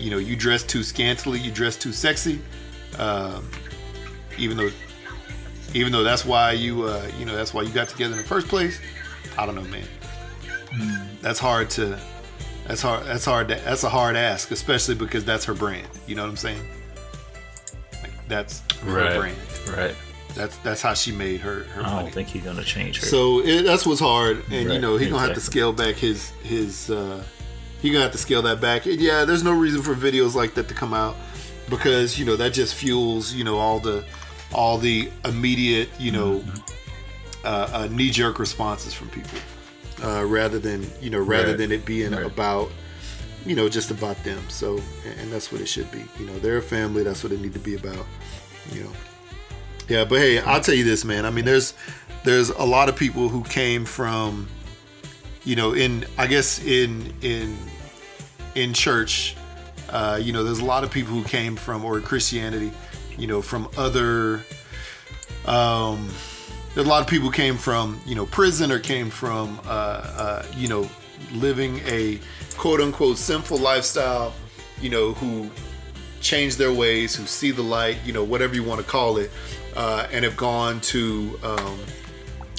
you know, you dress too scantily, you dress too sexy, even though that's why you that's why you got together in the first place. I don't know, man. That's a hard ask, especially because that's her brand. You know what I'm saying? Like, that's her brand, right? That's how she made her money. I don't think he's gonna change her. So that's what's hard, and you know he's gonna have to scale back his. He's gonna have to scale that back. And yeah, there's no reason for videos like that to come out because you know that just fuels you know all the immediate you know knee jerk responses from people rather than it being about you know just about them. So and that's what it should be. You know, they're a family. That's what it need to be about. You know. Yeah, but hey, I'll tell you this, man. I mean, there's a lot of people who came from, you know, in church, you know, there's a lot of people who came from, or Christianity, you know, from other, there's a lot of people who came from, you know, prison or came from, you know, living a quote unquote sinful lifestyle, you know, who change their ways, who see the light, you know, whatever you want to call it. And have gone to,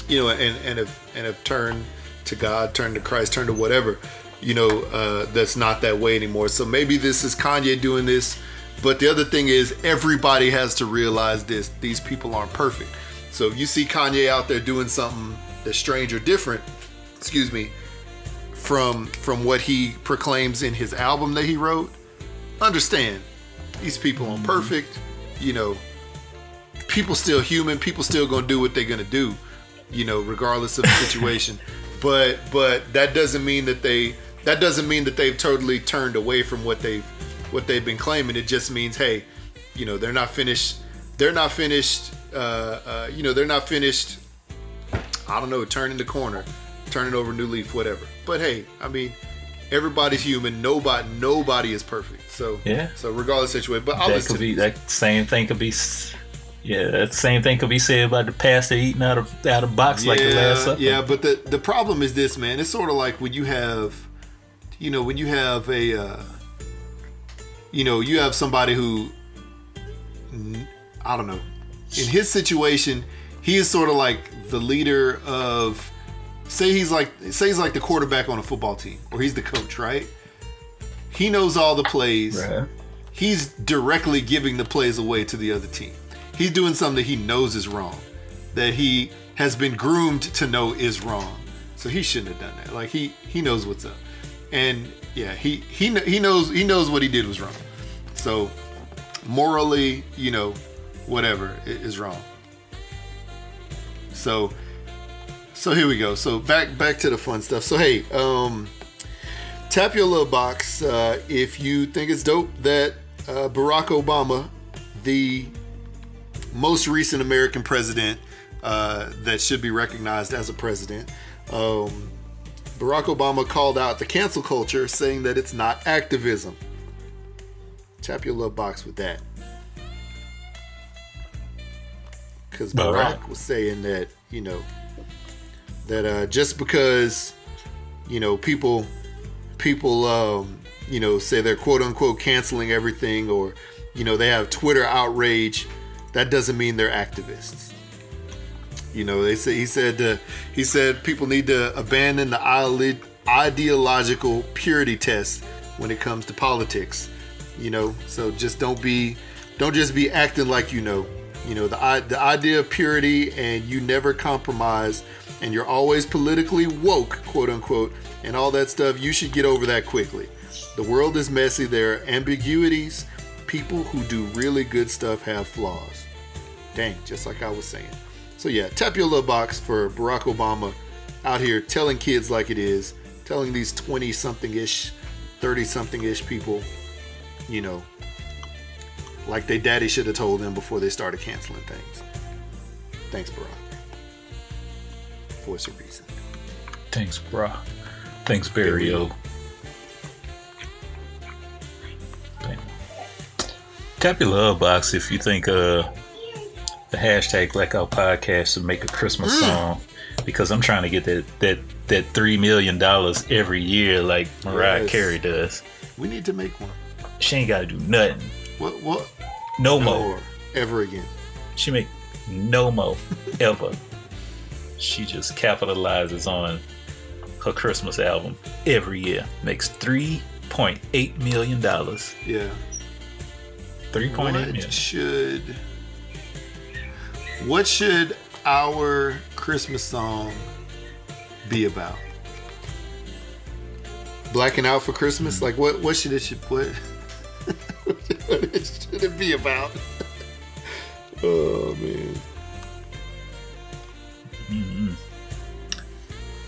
you know, and have turned to God, turned to Christ, turned to whatever, you know, that's not that way anymore. So maybe this is Kanye doing this, but the other thing is everybody has to realize this. These people aren't perfect. So if you see Kanye out there doing something that's strange or different, from what he proclaims in his album that he wrote. Understand, these people aren't perfect. You know, people still human. People still gonna do what they're gonna do, you know, regardless of the situation. But that doesn't mean that they've totally turned away from what they've been claiming. It just means, hey, you know, they're not finished. They're not finished. You know, they're not finished. I don't know. Turning the corner, turning over a new leaf, whatever. But hey, I mean, everybody's human. Nobody is perfect. So yeah. So regardless of situation, but that same thing could be said about the pastor eating out of box like the Last Supper. Yeah, but the problem is this, man. It's sort of like when you have, you know, a, you know, you have somebody who, I don't know, in his situation, he is sort of like the leader of, say he's like the quarterback on a football team, or he's the coach, right? He knows all the plays. Right. He's directly giving the plays away to the other team. He's doing something that he knows is wrong, that he has been groomed to know is wrong. So he shouldn't have done that. Like he knows what's up, and yeah, he knows what he did was wrong. So morally, you know, whatever is wrong. So here we go. So back to the fun stuff. So hey, tap your little box if you think it's dope that Barack Obama, the most recent American president that should be recognized as a president, Barack Obama called out the cancel culture, saying that it's not activism. Tap your love box with that, because Barack was saying that, you know, that just because, you know, people you know, say they're quote unquote canceling everything, or, you know, they have Twitter outrage, that doesn't mean they're activists. You know, they say, he said people need to abandon the ideological purity test when it comes to politics. You know, so just don't just be acting like you know, the idea of purity, and you never compromise, and you're always politically woke, quote unquote, and all that stuff. You should get over that quickly. The world is messy. There are ambiguities. People who do really good stuff have flaws. Dang, just like I was saying. So yeah, tap your little box for Barack Obama out here telling kids like it is, telling these 20-something-ish, 30-something-ish people, you know, like they daddy should have told them before they started canceling things. Thanks, Barack. Voice of reason. Thanks, Barack. Thanks, Barrio. Tap your love box if you think the hashtag Blackout Podcast should make a Christmas song, because I'm trying to get that $3 million every year like Mariah Carey does. We need to make one. She ain't gotta do nothing. What? No more ever again. She make no more ever. She just capitalizes on her Christmas album every year. Makes $3.8 million. Yeah. 3.8 million. What should our Christmas song be about? Blacking out for Christmas? Mm-hmm. Like what should it should it be about? Oh man. Mm-hmm.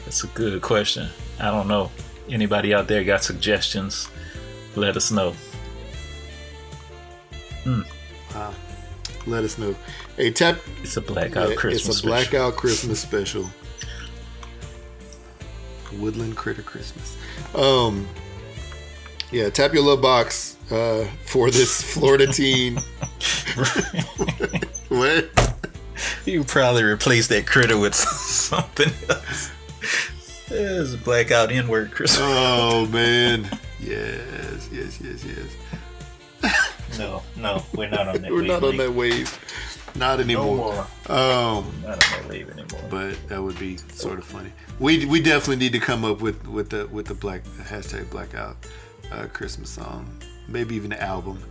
That's a good question. I don't know. Anybody out there got suggestions? Let us know. Let us know. Hey, it's a blackout Christmas. It's a blackout Christmas special. Woodland Critter Christmas. Yeah, tap your little box for this Florida teen. What? You probably replace that critter with something else. It's a blackout N-word Christmas. Oh man! Yes. No, we're not on that. We're not on that wave. Not anymore. No more. Not on that wave anymore. But that would be sort of funny. We definitely need to come up with the hashtag blackout Christmas song. Maybe even an album.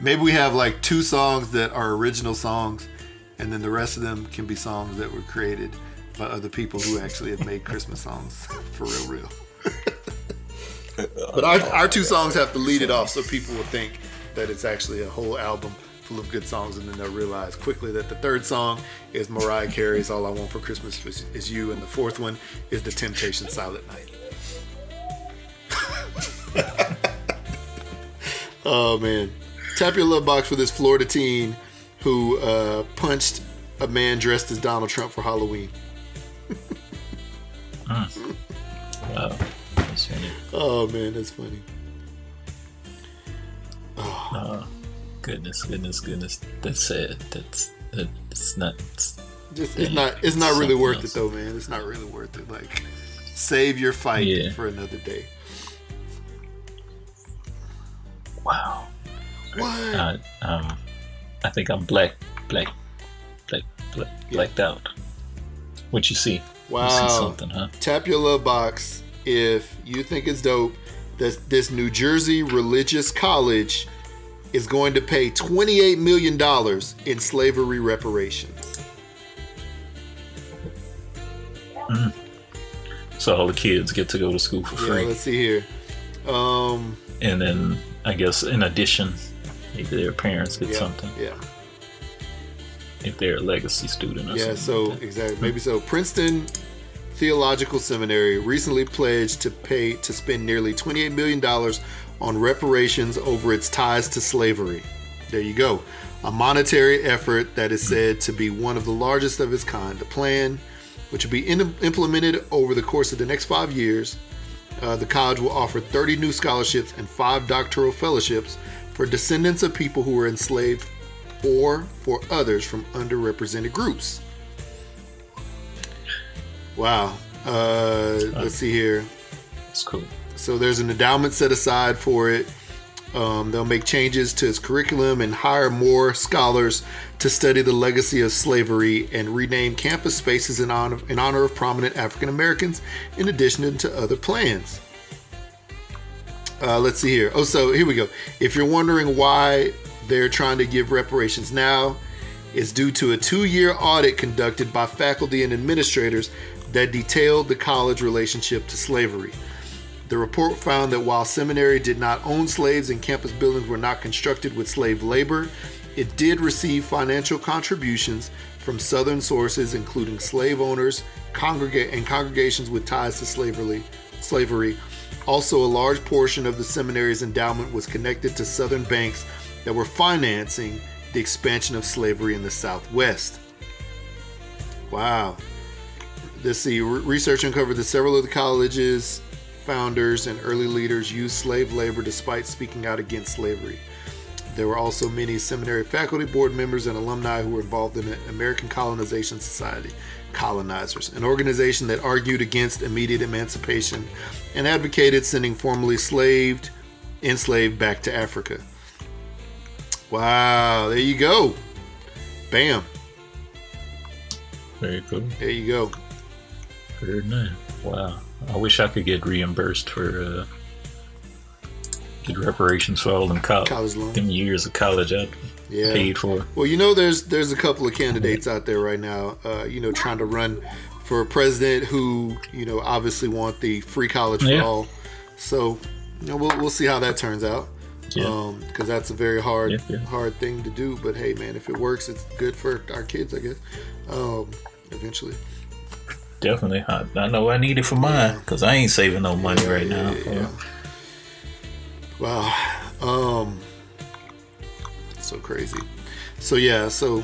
Maybe we have like 2 songs that are original songs, and then the rest of them can be songs that were created by other people who actually have made Christmas songs for real. But our two songs have to lead it off so people will think that it's actually a whole album full of good songs, and then they'll realize quickly that the third song is Mariah Carey's All I Want for Christmas Is You, and the fourth one is The Temptations' Silent Night. Oh, man. Tap your love box for this Florida teen who punched a man dressed as Donald Trump for Halloween. Wow. That's funny. Oh, man, that's funny. Oh, goodness. That's sad. That's not. It's not really worth it though, man. It's not really worth it. Like, save your fight for another day. Wow. What? I think I'm blacked out. What you see? Wow. You see something, huh? Tap your love box if you think it's dope that this New Jersey religious college is going to pay $28 million in slavery reparations. Mm. So all the kids get to go to school for free. Let's see here. And then, I guess, in addition, maybe their parents get something. Yeah. If they're a legacy student or something. Yeah, so, exactly. Maybe so. Princeton Theological Seminary recently pledged to spend nearly $28 million on reparations over its ties to slavery. There you go. A monetary effort that is said to be one of the largest of its kind. The plan, which will be implemented over the course of the next 5 years, the college will offer 30 new scholarships and 5 doctoral fellowships for descendants of people who were enslaved or for others from underrepresented groups. Wow. Let's see here. That's cool. So there's an endowment set aside for it. They'll make changes to its curriculum and hire more scholars to study the legacy of slavery, and rename campus spaces in honor of prominent African Americans, in addition to other plans. Let's see here. Oh, so here we go. If you're wondering why they're trying to give reparations now, it's due to a 2-year audit conducted by faculty and administrators that detailed the college relationship to slavery. The report found that while seminary did not own slaves and campus buildings were not constructed with slave labor, it did receive financial contributions from Southern sources, including slave owners, congregations with ties to slavery. Also, a large portion of the seminary's endowment was connected to Southern banks that were financing the expansion of slavery in the Southwest. Wow. Let's see. Research uncovered that several of the college's founders and early leaders used slave labor despite speaking out against slavery. There were also many seminary faculty, board members, and alumni who were involved in the American Colonization Society, Colonizers, an organization that argued against immediate emancipation and advocated sending formerly enslaved back to Africa. Wow, there you go. Bam. Very cool. There you go. Very nice. Wow. I wish I could get reimbursed for get reparations for all them college loans. Them years of college I paid for. Well, you know, there's a couple of candidates out there right now, trying to run for a president who, obviously want the free college for all. So, we'll see how that turns out. Yeah. Because that's a very hard thing to do. But hey, man, if it works, it's good for our kids, I guess. Eventually. Definitely. I know I need it for mine because I ain't saving no money right now. Yeah. Wow. So crazy. So,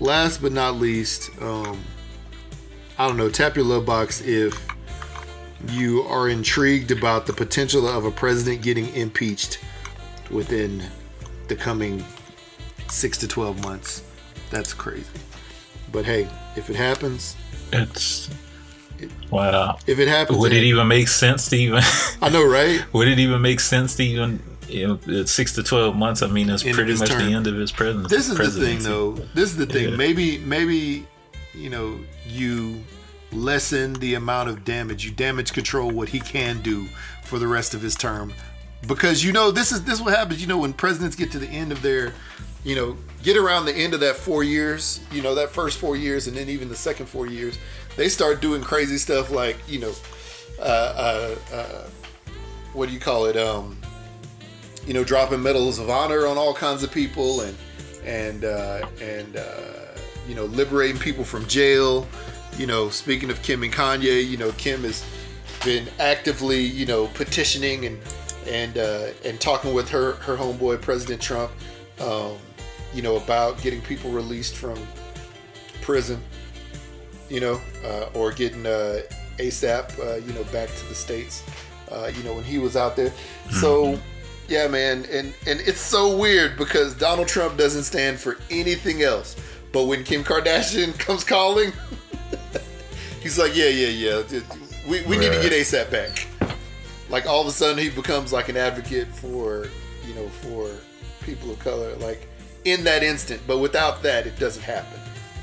last but not least, I don't know, tap your love box if you are intrigued about the potential of a president getting impeached within the coming 6 to 12 months. That's crazy. But hey, if it happens, wow. If it happens, would it even make sense to even? I know, right? Would it even make sense to even? 6 to 12 months. I mean, that's pretty much the end of his presidency. This is the thing, though. This is the thing. Yeah. Maybe, you lessen the amount of damage. You damage control what he can do for the rest of his term, because this is what happens. When presidents get to the end of their, get around the end of that 4 years. That first 4 years, and then even the second 4 years. They start doing crazy stuff like what do you call it? You know, dropping medals of honor on all kinds of people, and you know, liberating people from jail. You know, speaking of Kim and Kanye, you know, Kim has been actively, you know, petitioning and talking with her homeboy President Trump, you know, about getting people released from prison, you know, or getting ASAP, you know, back to the States, you know, when he was out there. So, yeah, man, and it's so weird because Donald Trump doesn't stand for anything else. But when Kim Kardashian comes calling, he's like, yeah, we need to get ASAP back. Like, all of a sudden he becomes like an advocate for, you know, for people of color, like in that instant. But without that, it doesn't happen.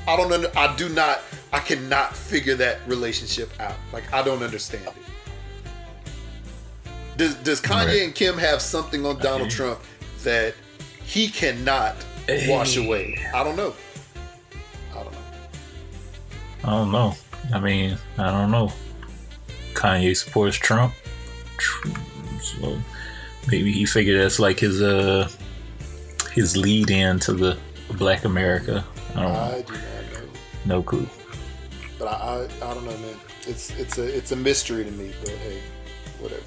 I don't know. I cannot figure that relationship out. Like, I don't understand it. Does Kanye and Kim have something on Donald Trump that he cannot wash away? I don't know. I mean, I don't know. Kanye supports Trump. So maybe he figured that's like his lead in to the Black America. I do not know. No clue. But I don't know, man. It's a mystery to me. But hey, whatever.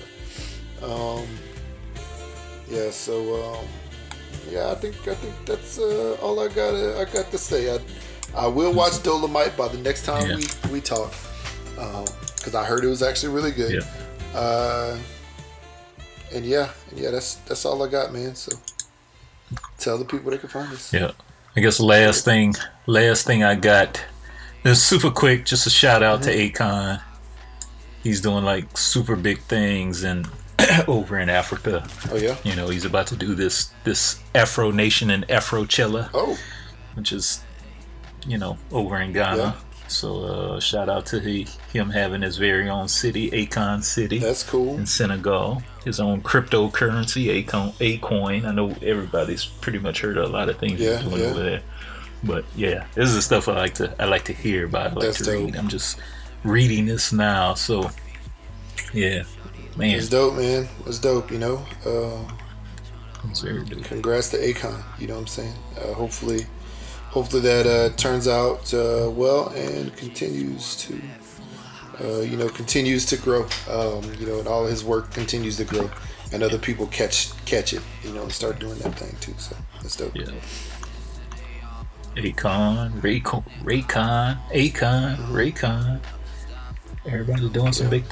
Yeah. So yeah, I think that's all I got to say. I will watch Dolomite by the next time we talk, because I heard it was actually really good. Yeah. And that's all I got, man. So tell the people they can find us. Yeah, I guess last thing I got is super quick. Just a shout out to Akon. He's doing like super big things and over in Africa. Oh yeah. You know, he's about to do this Afro Nation and Afrochella. Oh. Which is, you know, over in Ghana. Yeah. So shout out to him having his very own city, Akon City. That's cool. In Senegal. His own cryptocurrency, Acoin. I know everybody's pretty much heard of a lot of things he's doing over there. But yeah, this is the stuff I like to hear about. I like to read. I'm just reading this now. So yeah. Man. It's dope, man. It's dope, you know. It's very dope. Congrats to Akon, you know what I'm saying? Hopefully that turns out well and continues to grow. You know, and all his work continues to grow, and other people catch it. You know, and start doing that thing too. So that's dope. Yeah. Akon. Everybody's doing some big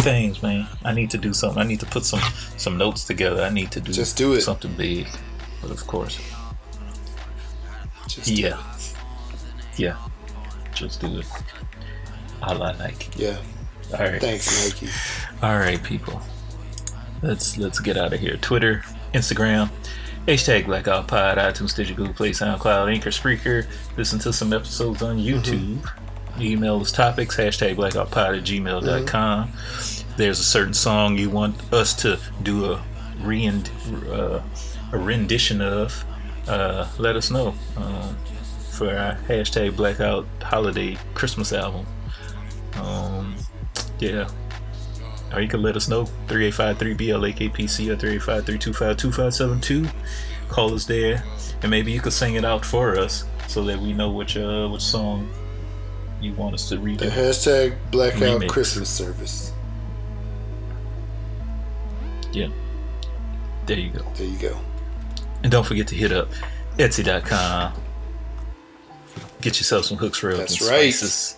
things, man. I need to do something. I need to put some notes together. I need to do something big. But of course. Just do it. A la Nike. Yeah. All right. Thanks, Nike. All right, people. Let's get out of here. Twitter, Instagram, hashtag Blackout Pod, iTunes, Stitcher, Google Play, SoundCloud, Anchor, Spreaker. Listen to some episodes on YouTube. Mm-hmm. Email us topics, hashtag blackoutpod at gmail.com. Mm-hmm. There's a certain song you want us to do a rendition of. Let us know for our hashtag Blackout Holiday Christmas album. Or you can let us know 3853-BLAKPC or 3853-252-2572. Call us there, and maybe you could sing it out for us so that we know which song you want us to read. The hashtag Blackout remix. Christmas service. Yeah, there you go. And don't forget to hit up Etsy.com. Get yourself some hooks, reels, and spices.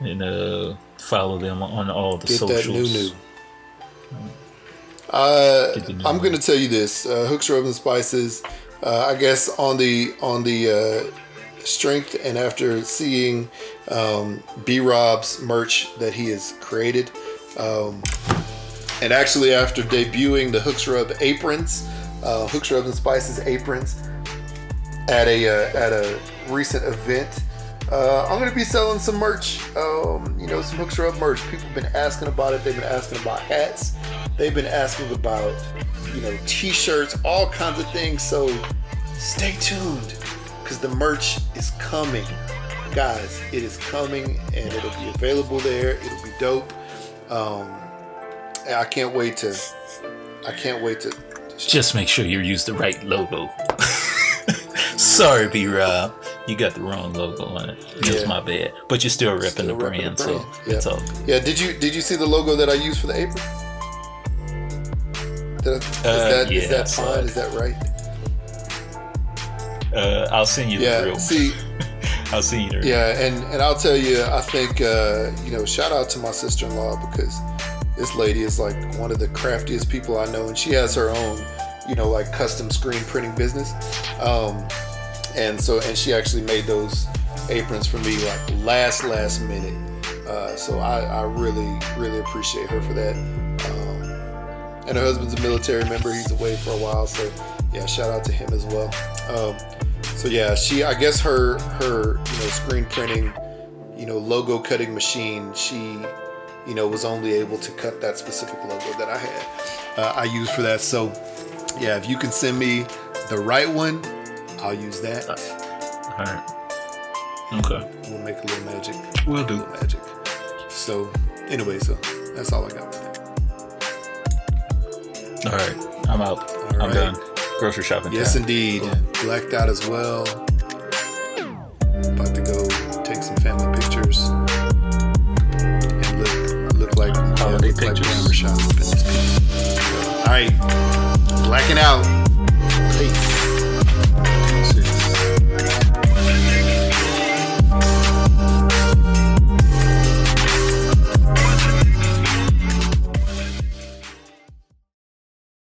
Right. And follow them on all the socials. Get that new. I'm going to tell you this: hooks, reels, and spices. I guess on the strength, and after seeing B-Rob's merch that he has created, and actually after debuting the hooks, rub aprons. Hooks, Rubs, and Spices aprons at a recent event. I'm going to be selling some merch, you know, some Hooks Rub merch. People have been asking about it. They've been asking about hats. They've been asking about, you know, t-shirts, all kinds of things. So stay tuned, because the merch is coming. Guys, it is coming, and it'll be available there. It'll be dope. I can't wait to. Just make sure you use the right logo. Sorry, B-Rob. You got the wrong logo on it. That's my bad. But you're still repping the brand, so it's all good. Yeah, did you see the logo that I used for the apron? Is that fine? Is that right? I'll send you the real. See, I'll send you the real. Yeah, and I'll tell you, I think, shout out to my sister-in-law, because this lady is like one of the craftiest people I know, and she has her own, custom screen printing business. And she actually made those aprons for me like last minute. So I really, really appreciate her for that. And her husband's a military member. He's away for a while, so yeah, shout out to him as well. I guess her screen printing, logo cutting machine, she, was only able to cut that specific logo that I had. I used for that. So yeah, if you can send me the right one, I'll use that. All right. Okay. We'll make a little magic. We'll do magic. So anyway, that's all I got with that. All right, I'm out. I'm done. Grocery shopping. Yes, indeed. Cool. Blacked out as well. About to go take some family pictures. And look like holiday pictures. Like glamour shots. All right, blacking out. Peace.